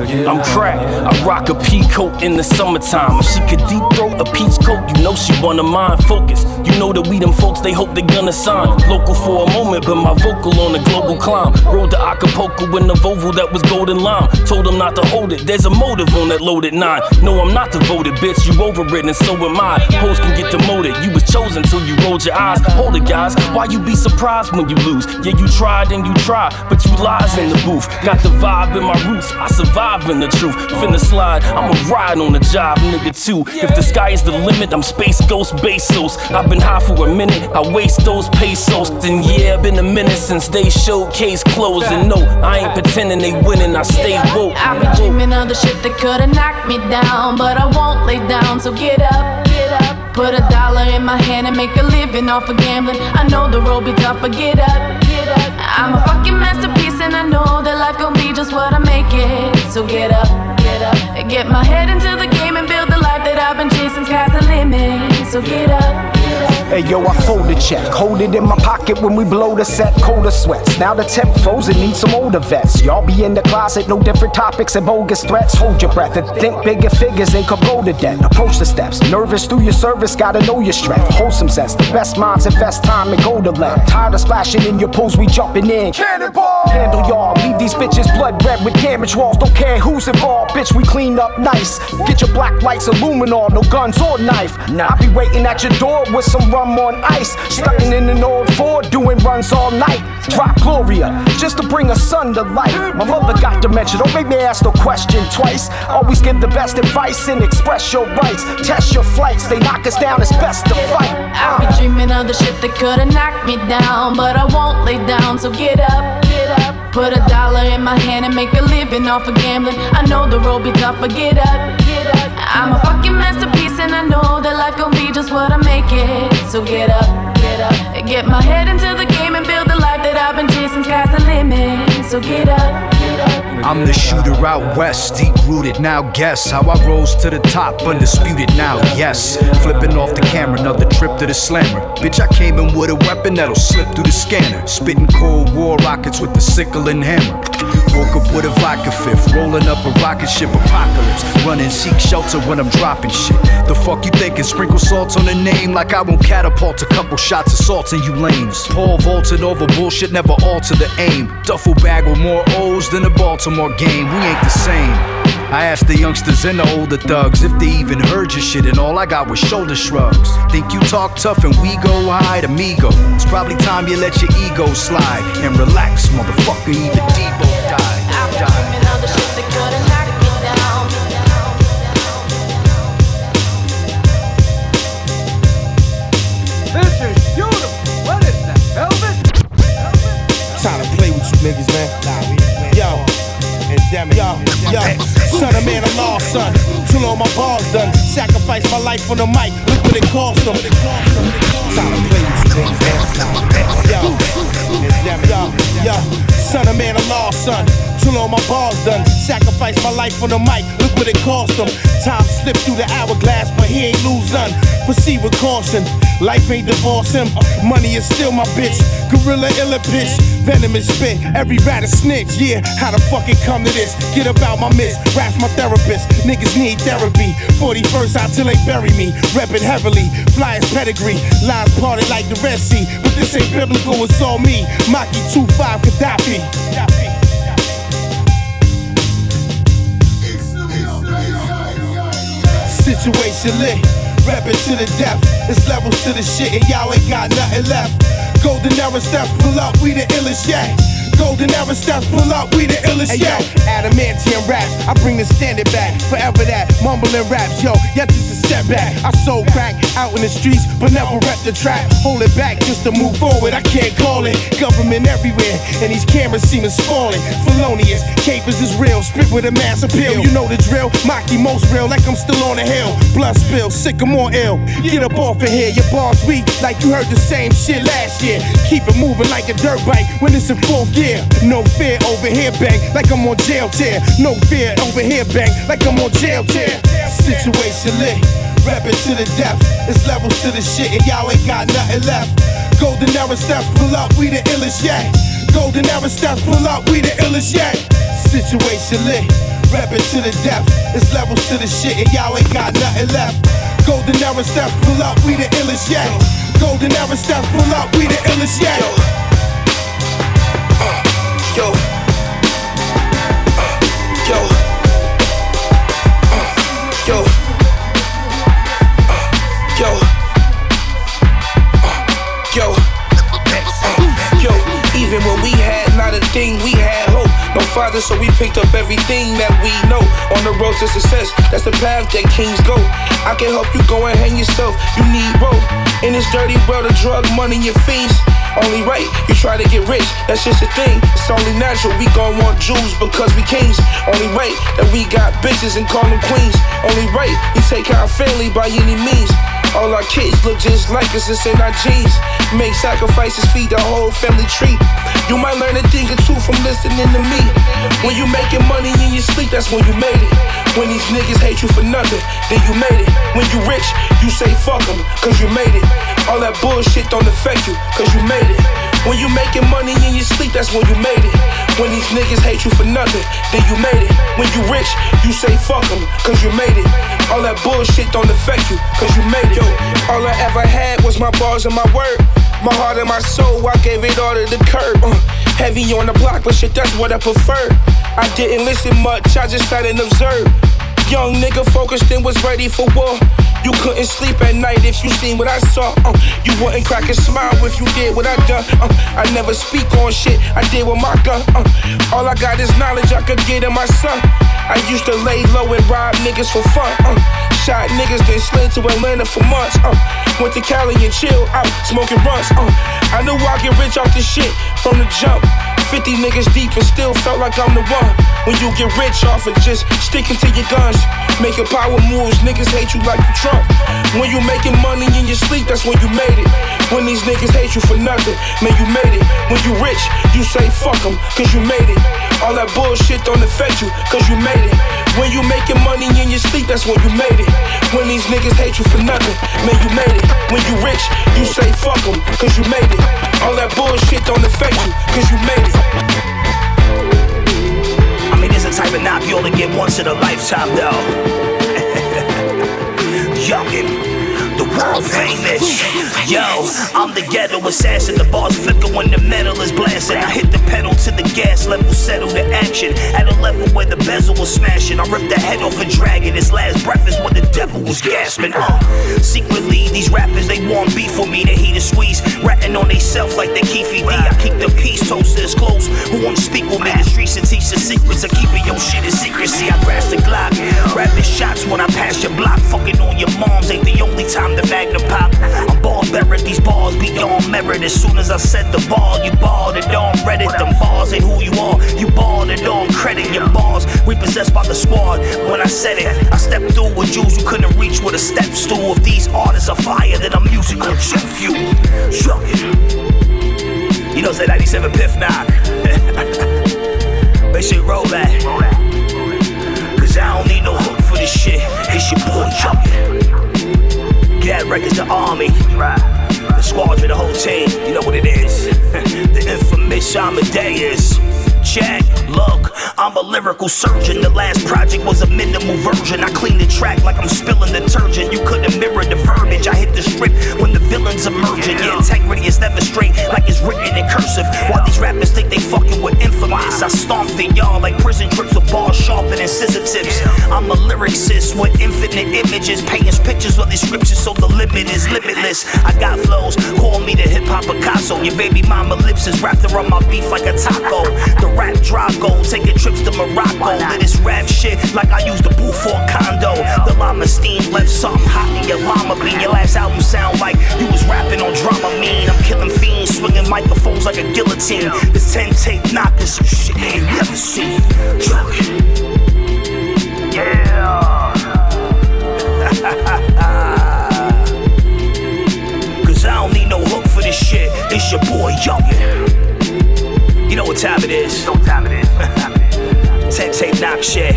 I'm crack. I rock a peacoat in the summertime. If she could deep throat a peach coat, you know she wanna mind focus. You know that we them folks, they hope they gonna sign. Local for a moment, but my vocal on a global climb. Rode to Acapulco in the Volvo that was golden lime. Told them not to hold it, there's a motive on that loaded nine. No, I'm not devoted, bitch, you over it and so am I. Hoes can get demoted, you was chosen till you rolled your eyes. Hold it, guys, why you be surprised when you lose? Yeah, you tried and you tried, but you lies in the booth. Got the vibe in my roots, I survived living the truth. Finna slide, I'ma ride on the job, nigga, too. If the sky is the limit, I'm Space Ghost Bezos. I've been high for a minute, I waste those pesos. And yeah, been a minute since they showcase clothes. And no, I ain't pretending they winning, I stay woke. I've been dreaming of the shit that could've knocked me down, but I won't lay down, so get up, get up. Put a dollar in my hand and make a living off of gambling. I know the road be tough, but get up, get up. I'm a fucking masterpiece and I know that life gon' be just what I make it. So get up, get up. Get my head into the game and build the life that I've been chasing. Sky's the limit, so get up, get up. Hey yo, I fold a check, hold it in my pocket when we blow the set, cold of sweats. Now the temp frozen, need some older vets. Y'all be in the closet, no different topics and bogus threats. Hold your breath and think bigger figures and could go to debt. Approach the steps, nervous through your service, gotta know your strength. Wholesome sense, the best minds invest time and go to left. Tired of splashing in your pools, we jumping in. Cannonball! Handle y'all, leave these bitches blood red with damage walls. Don't care who's involved, bitch, we clean up nice. Get your black lights, Illuminor, no guns or knife. Nah, I be waiting at your door with some rum on ice, stuck in an old Ford, doing runs all night. Drop Gloria, just to bring a son to life. My mother got dementia, don't make me ask no question twice. Always give the best advice and express your rights. Test your flights, they knock us down, it's best to fight. I've been dreaming of the shit that could've knocked me down, but I won't lay down, so get up, get up. Put a dollar in my hand and make a living off of gambling. I know the road be tough, but get up, get up. I'm a fucking masterpiece and I know that life gon' be just what I make it. So get up, get up. Get my head into the game and build the life that I've been chasing. Sky's the limit, so get up, get up. I'm the shooter out west, deep-rooted, now guess how I rose to the top, undisputed now, yes. Flipping off the camera, another trip to the slammer. Bitch, I came in with a weapon that'll slip through the scanner. Spitting Cold War rockets with the sickle and hammer. Woke up with a vodka fifth, rolling up a rocket ship apocalypse. Running, seek shelter when I'm dropping shit. The fuck you thinking? Sprinkle salts on the name like I won't catapult a couple shots of salts in you lanes. Paul vaulted over bullshit, never alter the aim. Duffel bag with more O's than a Baltimore game. We ain't the same. I asked the youngsters and the older thugs if they even heard your shit, and all I got was shoulder shrugs. Think you talk tough and we go hide, amigo. It's probably time you let your ego slide and relax, motherfucker. Even Debo died. I've been dreaming of the shit that could've knocked me down. This is beautiful. What is that, velvet? Trying to play with you niggas, man. Nah, yo. Yo, son of man, I'm lost, son. Too long my balls done. Sacrifice my life on the mic. Look what it cost them. Time to play with you niggas, man. Yo, son of man, I'm lost, son. Too long my balls done. Sacrifice my life on the mic. Look what it cost them. Time slipped through the hourglass, but he ain't lose none. Proceed with caution. Life ain't divorce him. Money is still my bitch. Gorilla illa bitch. Venomous spit. Every rat is snitch. Yeah, how the fuck it come to this? Get about my miss. Rap's my therapist. Niggas need therapy. 41st out till they bury me. Reppin' heavily. Fly as pedigree. Lies parted like the Red Sea. But this ain't biblical, it's all me. Maki 2-5 Khadafi. Situation lit, rapping to the death. It's levels to the shit and y'all ain't got nothing left. Golden era steps, pull up, we the illest, yeah. Golden era steps, pull up, we the illest, yeah. Adamantium raps, I bring the standard back. Forever that, mumbling raps, yo, yet this is a setback. I sold crack out in the streets, but never rep the trap. Hold it back just to move forward, I can't call it. Government everywhere, and these cameras seeming spawning. Felonious, capers is real, spit with a mass appeal. You know the drill, Maki most real, like I'm still on the hill. Blood spill, sycamore ill, get up off of here. Your bars weak, like you heard the same shit last year. Keep it moving like a dirt bike when it's in fourth gear. No fear over here, bang, like I'm on jail tear. No fear over here, bang, like I'm on jail tear. Situation lit, rapping to the death. It's levels to the shit and y'all ain't got nothing left. Golden era steps, pull up, we the illest, yeah. Golden era steps, pull up, we the illest, yeah. Situation lit, rapping to the death. It's levels to the shit and y'all ain't got nothing left. Golden era steps, pull up, we the illest, yeah. Golden era steps, pull up, we the illest, yeah. Even when we had not a thing, we had hope. No fathers, so we picked up everything that we know. On the road to success, that's the path that kings go. I can help you go and hang yourself, you need rope. In this dirty world of drug money and fiends, only right, you try to get rich, that's just a thing. It's only natural, we gon' want Jews because we kings. Only right, that we got bitches and call them queens. Only right, we take our family by any means. All our kids look just like us, it's in our genes. Make sacrifices, feed the whole family tree. You might learn a thing or two from listening to me. When you making money in your sleep, that's when you made it. When these niggas hate you for nothing, then you made it. When you rich, you say fuck them, cause you made it. All that bullshit don't affect you, cause you made it. When you making money in your sleep, that's when you made it. When these niggas hate you for nothing, then you made it. When you rich, you say fuck them, cause you made it. All that bullshit don't affect you, cause you made it. All I ever had was my bars and my word. My heart and my soul, I gave it all to the curb. Heavy on the block, but shit, that's what I prefer. I didn't listen much, I just sat and observed. Young nigga focused and was ready for war. You couldn't sleep at night if you seen what I saw. You wouldn't crack a smile if you did what I done. I never speak on shit, I did with my gun. All I got is knowledge I could get in my son. I used to lay low and rob niggas for fun. Shot niggas, then slid to Atlanta for months. Went to Cali and chill out, smoking runs. I knew I'd get rich off this shit from the jump. 50 niggas deep and still felt like I'm the one. When you get rich off of just sticking to your guns, making power moves, niggas hate you like you Trump. When you making money in your sleep, that's when you made it. When these niggas hate you for nothing, man, you made it. When you rich, you say fuck them, cause you made it. All that bullshit don't affect you, cause you made it. When you making money in your sleep, that's when you made it. When these niggas hate you for nothing, man, you made it. When you rich, you say fuck them, cause you made it. All that bullshit don't affect you, cause you made it. I mean, there's a type of knock you only get once in a lifetime, though. Youngin, the world famous. Yo, I'm the ghetto assassin. The bars flicker when the metal is blasting. I hit the pedal to the gas level, settle the action at a level where the bezel was smashing. I ripped the head off a dragon. His last breath is when the devil was gasping. Secretly, these rappers, they want beef for me. They heat a squeeze, ratting on they self like they Keefy D. I keep the peace, toasters close. Who wanna speak with me? The streets and teach the secrets of keeping your shit in secrecy. I grasp the Glock, rapping shots when I pass your block. Fucking on your moms ain't the only time the Magnum pop. I'm ball buried, these bars beyond merit. As soon as I set the ball, you balled it on Reddit. Them bars ain't who you are, you balled it on credit. Your bars repossessed by the squad. When I said it, I stepped through with Jews you couldn't reach with a step stool. If these artists are fire, then I'm music on chip fuel. You know, it's that 97 Piff knock. They should roll that. Cause I don't need no hook for this shit. It's your boy Junkin'. Get that record's the army. The squadron, the whole team. You know what it is. The Inphamus Amadeuz. Check, look, I'm a lyrical surgeon. The last project was a minimal version. I clean the track like I'm spilling detergent. You couldn't mirror the verbiage. I hit the strip when the villain's emergent. Your integrity is never straight, like it's written in cursive. While these rappers think they fucking with Inphamus, I stomp in y'all like prison trips with balls sharpened and scissor tips. I'm a lyricist with infinite images, painting pictures of these scriptures so the limit is limitless. I got flows, call me the hip-hop Picasso. Your baby mama lips is wrapped around my beef like a taco. The rap drop gold, taking trips to Morocco. Let this rap shit like I used the booth for a condo. The llama steam left something hot in your llama bean. Your last album sound like you was rapping on Dramamine. I'm killing fiends, swinging microphones like a guillotine. This 10-tape knock is some shit they ain't never seen. Yeah. Cause I don't need no hook for this shit. It's your boy Youngin'. You know what time it is. 10-tape knock shit.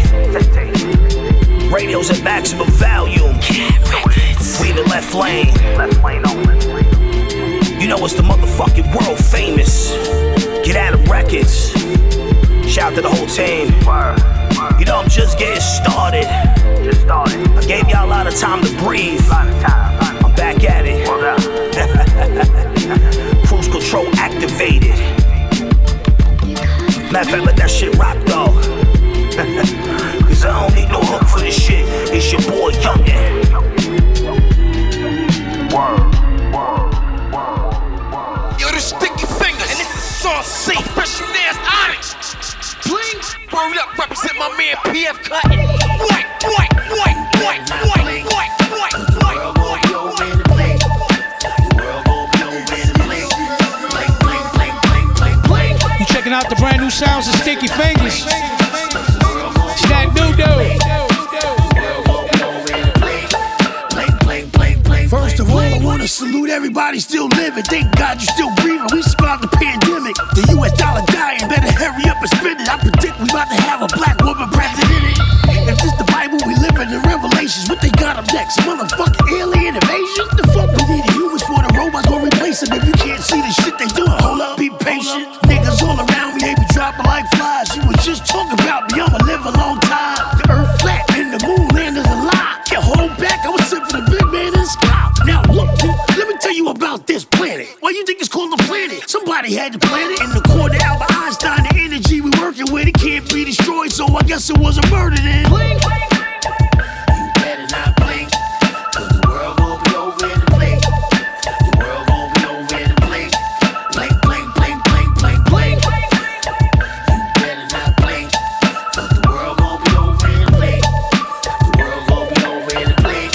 Radio's at maximum volume. We the left lane. You know it's the motherfucking world famous. Get at 'em records. Shout out to the whole team. You know I'm just getting started. I gave y'all a lot of time to breathe. I'm back at it. Cruise control activated. Matter of fact, let that shit rock, though. Cause I don't need no hook for this shit. It's your boy, Youngin'. Yo, this Sticky Fingaz. And this is Sauce C. Fresh from there's Onyx. Blings. Word up, represent my man PF Cutting. You checking out the brand new sounds of Sticky Fingaz. It's that new dude. First of all, I wanna salute everybody still living. Thank God you still breathing. We spit out the pandemic. The US dollar dying, better hurry up and spend it. I predict we about to have a black woman president. If this the Bible we live in Revelations, what they got up next? Motherfucking alien invasion? The fuck we need humans for, the robots gon' replace them. If you can't see the shit they doing, hold up, be patient. Niggas all around me, they be dropping like flies. You was just talking about me, I'ma live a long time. The earth flat and the moon landing's a lie. Can't hold back, I was sent for the big man in the sky. Now look, let me tell you about this planet. Why you think it's called a planet? Somebody had to plan it. In the corner of Albert Einstein, the energy we working with, it can't be destroyed, so I guess it was a murder then. Blink, blink, blink, blink. You better not blink, cause the world gon' be over in the blink. The world gon' be over in the blink. Blink, blink, blink, blink, blink, blink. You better not blink, cause the world gon' be over in the blink. The world gon' be over in the blink.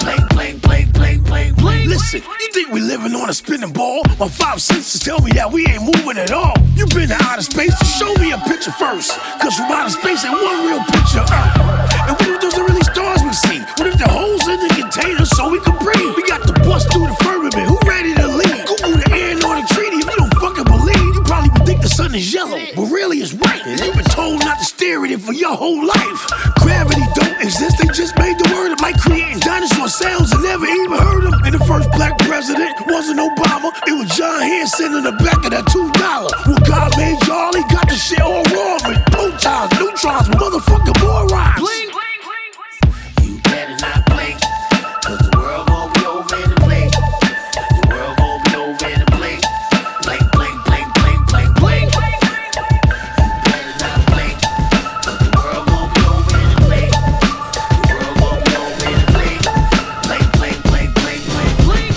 Blink, blink, blink, blink, blink, blink. Listen, you think we living on a spinning ball? My 5 senses tell me that we ain't moving at all. You been to outer space, show me a picture first. Cause from outer space ain't one real picture of Earth. And what if those are really stars we see? What if the holes in the container so we can breathe? We got to bust through the firmament, who ready to lead? Google the end on the treaty if you don't fucking believe. You probably would think the sun is yellow, but really it's white. And you've been told not to stare at it for your whole life. Gravity don't exist, they just made the word up. Like creating dinosaur sounds and never even heard them. And the first black president wasn't Obama, it was John Hanson in the back of that $2. God made y'all, he got the shit all wrong with protons, neutrons, motherfucking morons. Blink, blink, blink, blink. You better not blink, cause the world gon' be over in the blink. The world gon' be over in the blink. Blink, blink, blink, blink, blink, blink. You better not blink, cause the world gon' be over in the blink. The world gon' be over in the blink. Blink, blink, blink, blink, blink, blink, blink.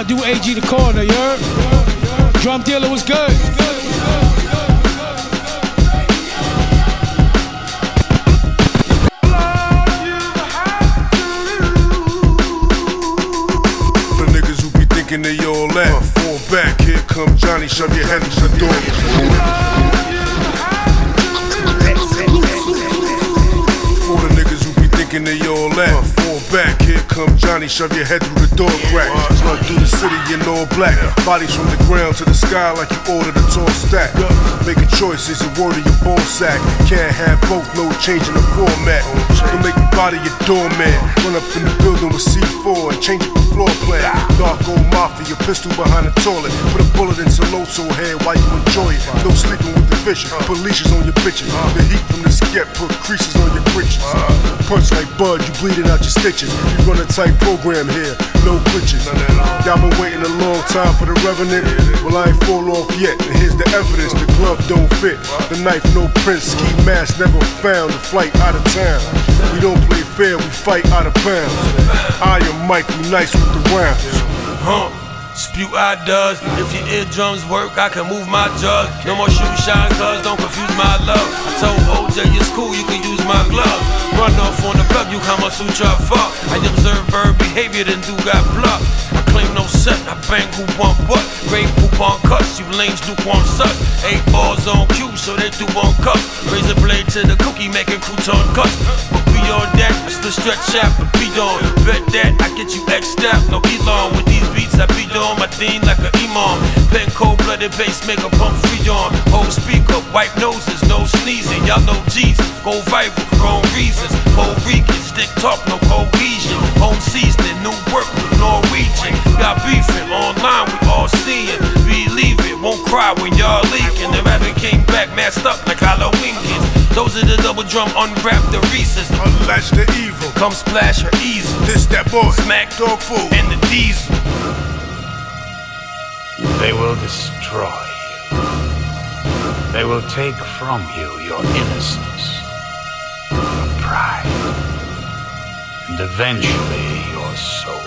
I do AG Da Coroner, you heard? Drum dealer was good. The niggas who be thinking they all that. Fall back, here come Johnny, shut your head and shut your door. For the niggas who be thinking they all that. Back, here come Johnny, shove your head through the door crack. Run through the city in all black. Bodies from the ground to the sky like you ordered a tall stack. Make a choice, is it word or your ball sack? Can't have both, no change in the format. Don't make me body your doorman. Run up in the building with C4 and change the floor plan. Dark old mafia, pistol behind the toilet. Put a bullet in Soloso head while you enjoy it. No sleeping with the fishes, put leashes on your bitches. The heat from the sket put creases on your britches. Punch like Bud, you bleeding out your stitches. You run a tight program here, no glitches. Y'all been waiting a long time for the revenant. Well, I ain't fall off yet, and here's the evidence. The glove don't fit, the knife no print. Ski mask never found, the flight out of town. We don't play fair, we fight out of bounds. I am Mike, we nice with the rounds. Spew I does. If your eardrums work, I can move my jaws. No more shoe shine, cuz don't confuse my love. I told OJ it's cool, you can use my glove. Run off on the plug, you come up, suit your fuck. I observe bird behavior, then do got bluff. I claim no set, I bang who want what. Great poop on cuts, you lanes do want suck. 8 balls on cue, so they do on cup. Razor blade to the cookie, making crouton cuts. But beyond that, I still stretch out, but be on. Bet that, I get you X'd out, no Elon with these beats, I be on. My thing like an imam. Pen cold-blooded bass make a pump free on. Whole speaker, white noses, no sneezing. Y'all know Jesus, go viral, wrong reasons. Puerto Rican, stick talk, no cohesion. Home seasoning, new work with Norwegian. Got beefing, online we all seeing. Believe it, won't cry when y'all leaking. The rabbit came back masked up like Halloween kids. Those are the double drum, unwrap the recess. Unlatch the evil, come splash her easel. This that boy, smack dog food, and the diesel. They will destroy you. They will take from you your innocence. eventually your soul.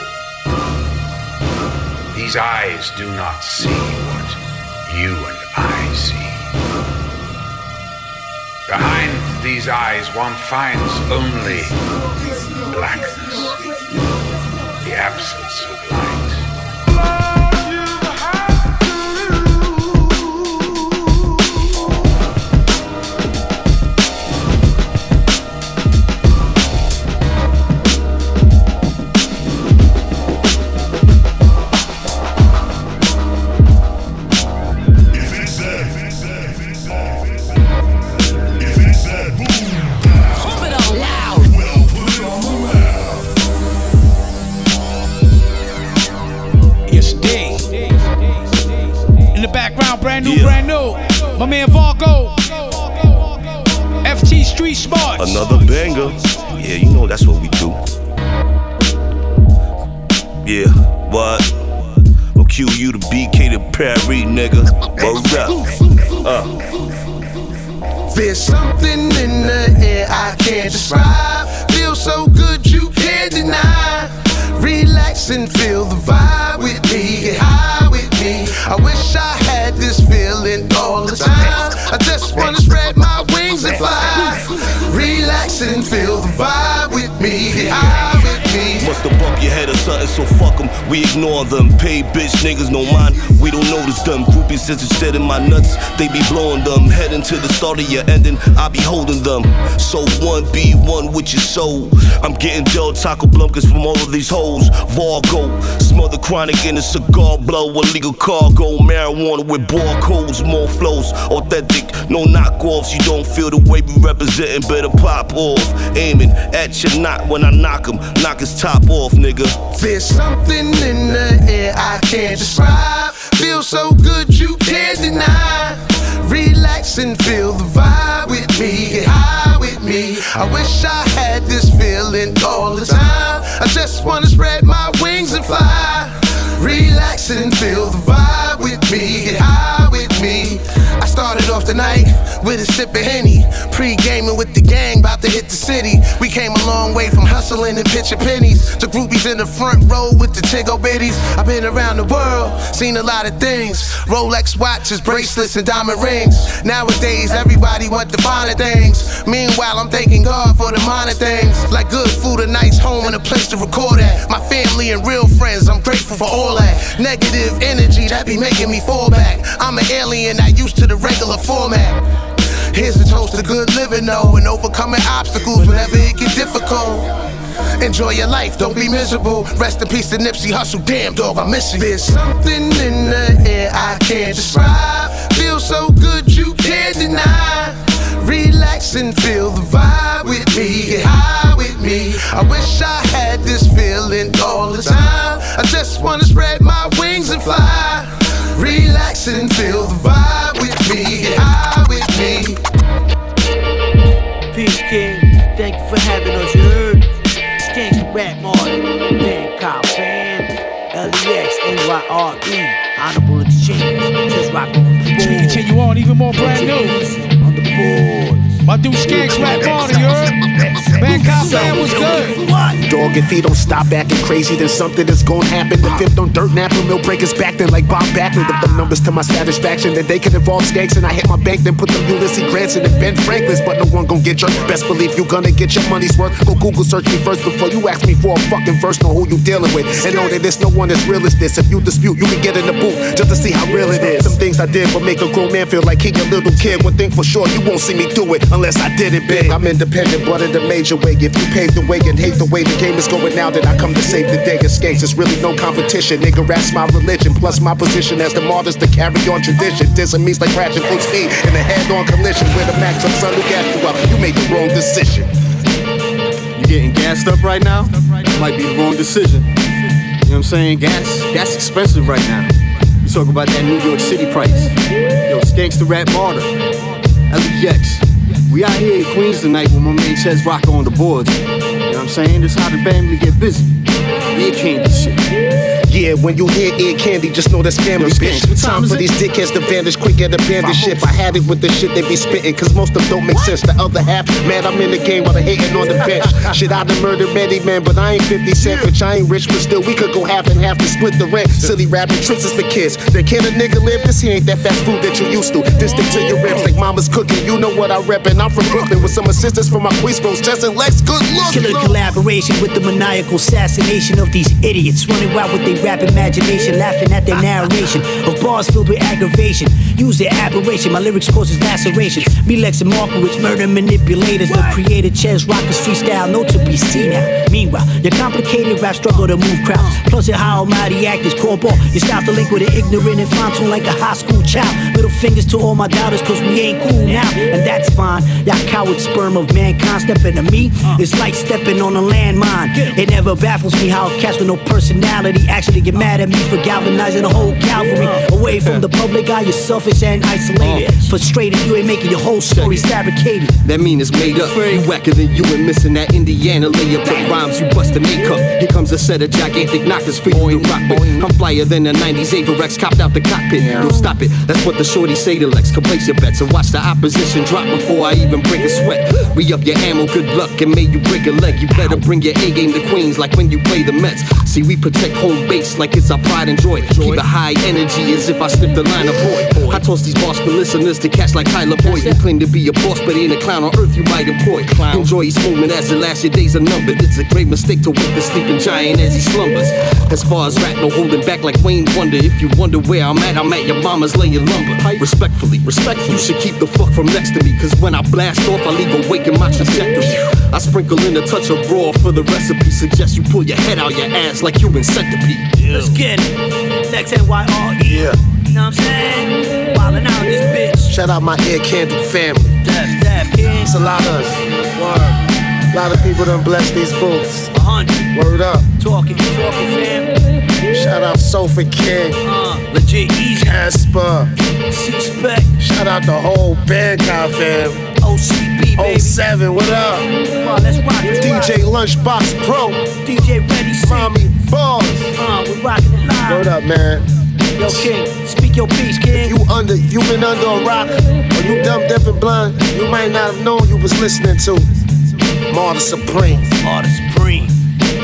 These eyes do not see what you and I see. Behind these eyes one finds only blackness, the absence of light. Brand new. My man Vargo, F.T. Street Smartz. Another banger. Yeah, you know that's what we do. Yeah, what? From Q, U to BK to Paris, nigga. What's up? There's something in the air I can't describe. Feels so good you can't deny. Relax and feel the vibe with me. Get high with me. I wish I had this feeling all the time. I just wanna spread my wings and fly. Relax and feel the vibe with me. Get high with me. Must have bumped your head or something, so fuck them. We ignore them. Paid bitch niggas don't mind. We don't notice them. Groupie sisters dead in my nuts. They be blowing them. Heading to the start of your ending. I be holding them. So one be one with your soul. I'm getting dull taco blumpkins from all of these hoes. Vargo, smother chronic in a cigar blow, illegal cargo, marijuana with barcodes, more flows, authentic, no knockoffs. You don't feel the way we representing, better pop off, aiming at your knot when I knock him, knock his top off, nigga. There's something in the air I can't describe, feels so good you can't deny. Relax and feel the vibe with me. Get high with me. I wish I had this feeling all the time. I just wanna spread my wings and fly. Relax and feel the vibe with me. Get high with me. I started off the night with a sip of Henny. Pre-gaming with the gang, about to hit the city. We came a long way from hustling and pitching pennies to groupies in the front row with the Tingo bitties. I've been around the world, seen a lot of things. Rolex watches, bracelets, and diamond rings. Nowadays, everybody want the finer things. Meanwhile, I'm thanking God for the minor things. Like good food, a nice home, and a place to record at. My family and real friends, I'm grateful for all that. Negative energy, that be making me fall back. I'm an alien, not used to the regular format. Here's a toast to good living, though, and overcoming obstacles whenever it get difficult. Enjoy your life, don't be miserable. Rest in peace to Nipsey Hussle, damn dog, I miss you. There's something in the air I can't describe. Feels so good you can't deny. Relax and feel the vibe with me. Get high with me. I wish I had this feeling all the time. I just wanna spread my wings and fly. Relax and feel the vibe with me. Get high with me. Peace King, thank you for having us. You heard? Skanks The Rap Martyr, Bangkok fan, LEX N.Y.R.E. Honorable Exchange, ChezRocka on the board. We continue on, even more brand new. On the board. My dude Skanks Rap Martyr, you heard? Bangkok fan was good. Dog, if he don't stop acting crazy, then something is gonna happen. The fifth on dirt napping, they'll break his back, then like Bob Backlund. If the numbers to my satisfaction, then they can involve Skanks. And I hit my bank, then put them Ulysses Granson and Ben Franklin's. But no one gon' get your best belief, you gonna get your money's worth. Go Google search me first before you ask me for a fucking verse. Know who you dealing with, and know that there's no one as real as this. If you dispute, you can get in the booth just to see how real it is. Some things I did will make a grown man feel like he a little kid. One thing for sure, you won't see me do it unless I did it big. I'm independent, but in a major way. If you pave the way and hate the way the game is going now, that I come to save the day. Escapes, there's really no competition. Nigga, that's my religion, plus my position as the martyrs to carry on tradition. Dissing me's like crashing full speed in a head-on collision with a max of sun who gas you up. You made the wrong decision. You getting gassed up right now? That might be the wrong decision. You know what I'm saying? Gas expensive right now. You talk about that New York City price. Yo, Skanks The Rap Martyr, LEX. We out here in Queens tonight with my man ChezRocka on the boards. You know what I'm saying? This is how the family get busy. It can't be shit. Yeah, when you hear ear candy, just know that's family, bitch. Time for these dickheads to vanish quick and abandon shit. I had it with the shit they be spitting, cause most of them don't make sense. The other half, man, I'm in the game while they're hating on the bench. Shit, I done murdered many men, but I ain't 50 Cent, bitch, I ain't rich, but still we could go half and half to split the rent. Silly rapping tricks is the kids. Then can a nigga live? This here ain't that fast food that you used to. This thing to your ribs like mama's cooking. You know what I rep, and I'm from Brooklyn with some assistance from my Queensboro's Chess and Lex. Good luck. Killer collaboration with the maniacal assassination of these idiots running wild with their rap imagination, laughing at their narration of bars filled with aggravation. Use their aberration. My lyrics causes laceration. Me, Lex, and Markowitz, murder manipulators. The creator ChezRocka's freestyle, no to be seen now. Meanwhile, your complicated rap struggle to move crowds. Plus your high almighty actors, cornball. Your style to link with an ignorant and fine tune like a high school child. Little fingers to all my doubters, cause we ain't cool now, and that's fine. Y'all coward sperm of mankind stepping to me. It's like stepping on a landmine. It never baffles me how cats with no personality actually get mad at me for galvanizing the whole cavalry. Away from the public eye, you're selfish and isolated. Frustrated, you ain't making your whole story, fabricated. That mean it's made up. You whacker than you and missing that Indiana layup. The rhymes you bust to make up. Here comes a set of gigantic knockers for you to rock with. I'm flyer than a 90s Averex copped out the cockpit. Yo, stop it. That's what the shorty say to Lex. Can place your bets and watch the opposition drop before I even break a sweat. Re-up your ammo, good luck, and may you break a leg. You better bring your A game to Queens like when you play the Mets. See, we protect home base like it's our pride and joy. Keep a high energy as if I snipped a line of boy. I toss these bars for listeners to catch like Tyler Boyd. You claim to be a boss, but ain't a clown on earth you might employ. Enjoy each moment as it lasts, your days are numbered. It's a great mistake to wake the sleeping giant as he slumbers. As far as rap, no holding back like Wayne Wonder. If you wonder where I'm at your mama's laying lumber. Respectfully, you should keep the fuck from next to me, cause when I blast off, I leave awake in my trajectory. I sprinkle in a touch of raw for the recipe. Suggest you pull your head out your ass like human centipede. Let's get it. LEX N.Y.R.E. Yeah. You know what I'm saying? Wildin' out this bitch. Shout out my ear candy family. It's a lot of us. A lot of people done bless these fools. 100. Word up. Talking, fam. Shout out Sofa King. Legit Easy. Casper. C-Spec. Shout out the whole band, fam. OCB, baby. 07, what up? Let's rock it. DJ Lunchbox Pro. DJ Ready C. Mommy Balls. We're rocking it live. Word up, man. Yo, King, speak your peace, King. If you been under a rock, or you dumb, deaf, and blind, you might not have known you was listening to Martyr Supreme.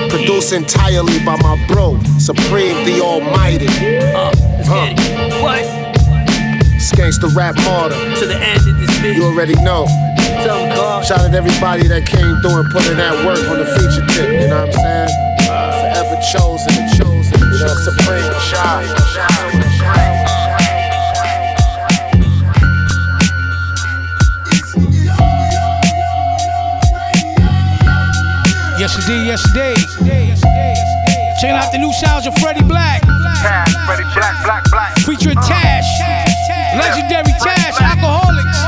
Produced entirely by my bro, Supreme Da Almighty. Let's get it. What? Skanks the Rap Martyr. To the end of this video. You already know. Shout out everybody that came through and put in that work on the feature tip. You know what I'm saying? Forever chosen. You know, Supreme shine. Yesterday. Checking out the new sounds of Freddie Black. Tash, Freddie Black. Featuring Tash. Legendary Tash, Alcoholics.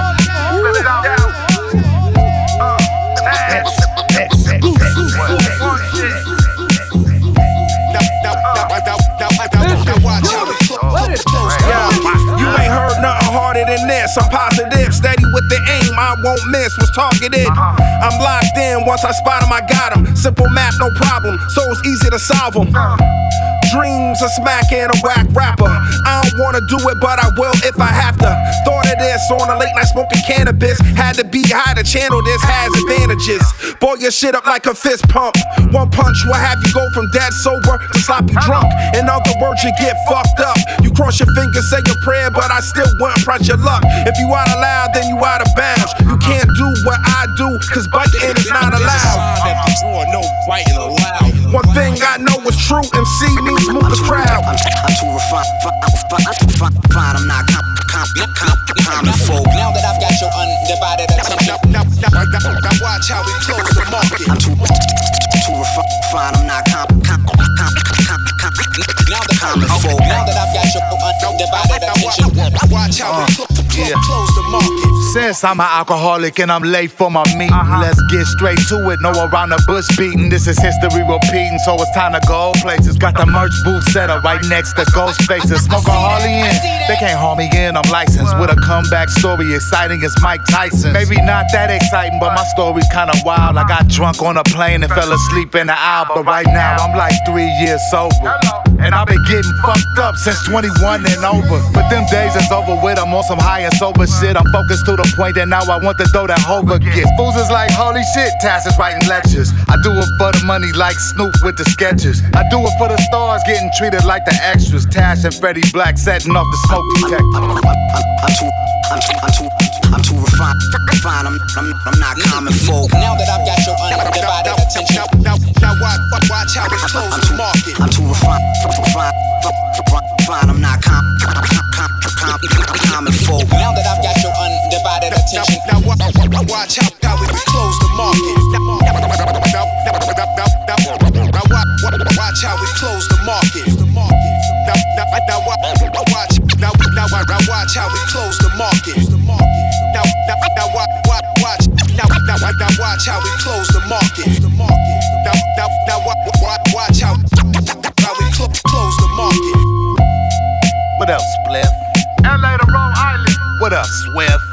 You ain't heard nothing harder than this. I'm positive, steady with the aim. I won't miss, was targeted. I'm locked in, once I spot him, I got him. Simple map, no problem, so it's easy to solve him. Dreams of smacking a whack rapper. I don't wanna do it, but I will if I have to. Thought of this on a late night smoking cannabis. Had to be high to channel this, has advantages. Ball your shit up like a fist pump. One punch will have you go from dead sober to sloppy drunk. In other words, you get fucked up. You cross your fingers, say your prayer, but I still wouldn't press your luck. If you out of loud, then you out of bounds. You can't do what I do, cause biting is not allowed. One thing I know is true, MC means move the crowd. I'm too refined, I'm not common folk. Now that I've got your undivided attention, now watch how we close the market. I'm too refined, I'm not common folk. Now that I've got your undivided attention, watch how we close the market. Since I'm an alcoholic and I'm late for my meeting, let's get straight to it, no around the bush beating. This is history repeating, so it's time to go places. Got the merch booth set up right next to Ghost Faces. Smoke a Harley in, they can't haul me in, I'm licensed. With a comeback story, exciting as Mike Tyson. Maybe not that exciting, but my story's kinda wild. I got drunk on a plane and fell asleep in the aisle, but right now I'm like 3 years sober. And I've been getting fucked up since 21 and over. But them days is over with, I'm on some high and sober shit. I'm focused to the point that now I want to throw that hoe again. Fools is like, holy shit, Tash is writing lectures. I do it for the money like Snoop with the sketches. I do it for the stars, getting treated like the extras. Tash and Freddie Black setting off the smoke detector. I'm too refined. I'm not common folk. Now that I've got your undivided attention, now watch how we close the market. I'm too refined. I'm not common folk. Now that I've got your undivided attention, now watch how we close the market. Watch how we close the market. Watch how we close the market. Now watch how we close the market. Now watch how we close the market. What up, Spliff? LA to Rhode Island. What up, Swift?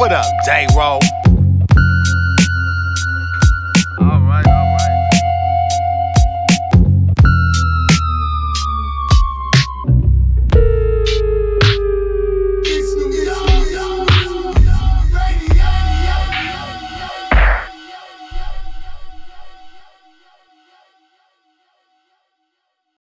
What up, J-Roll?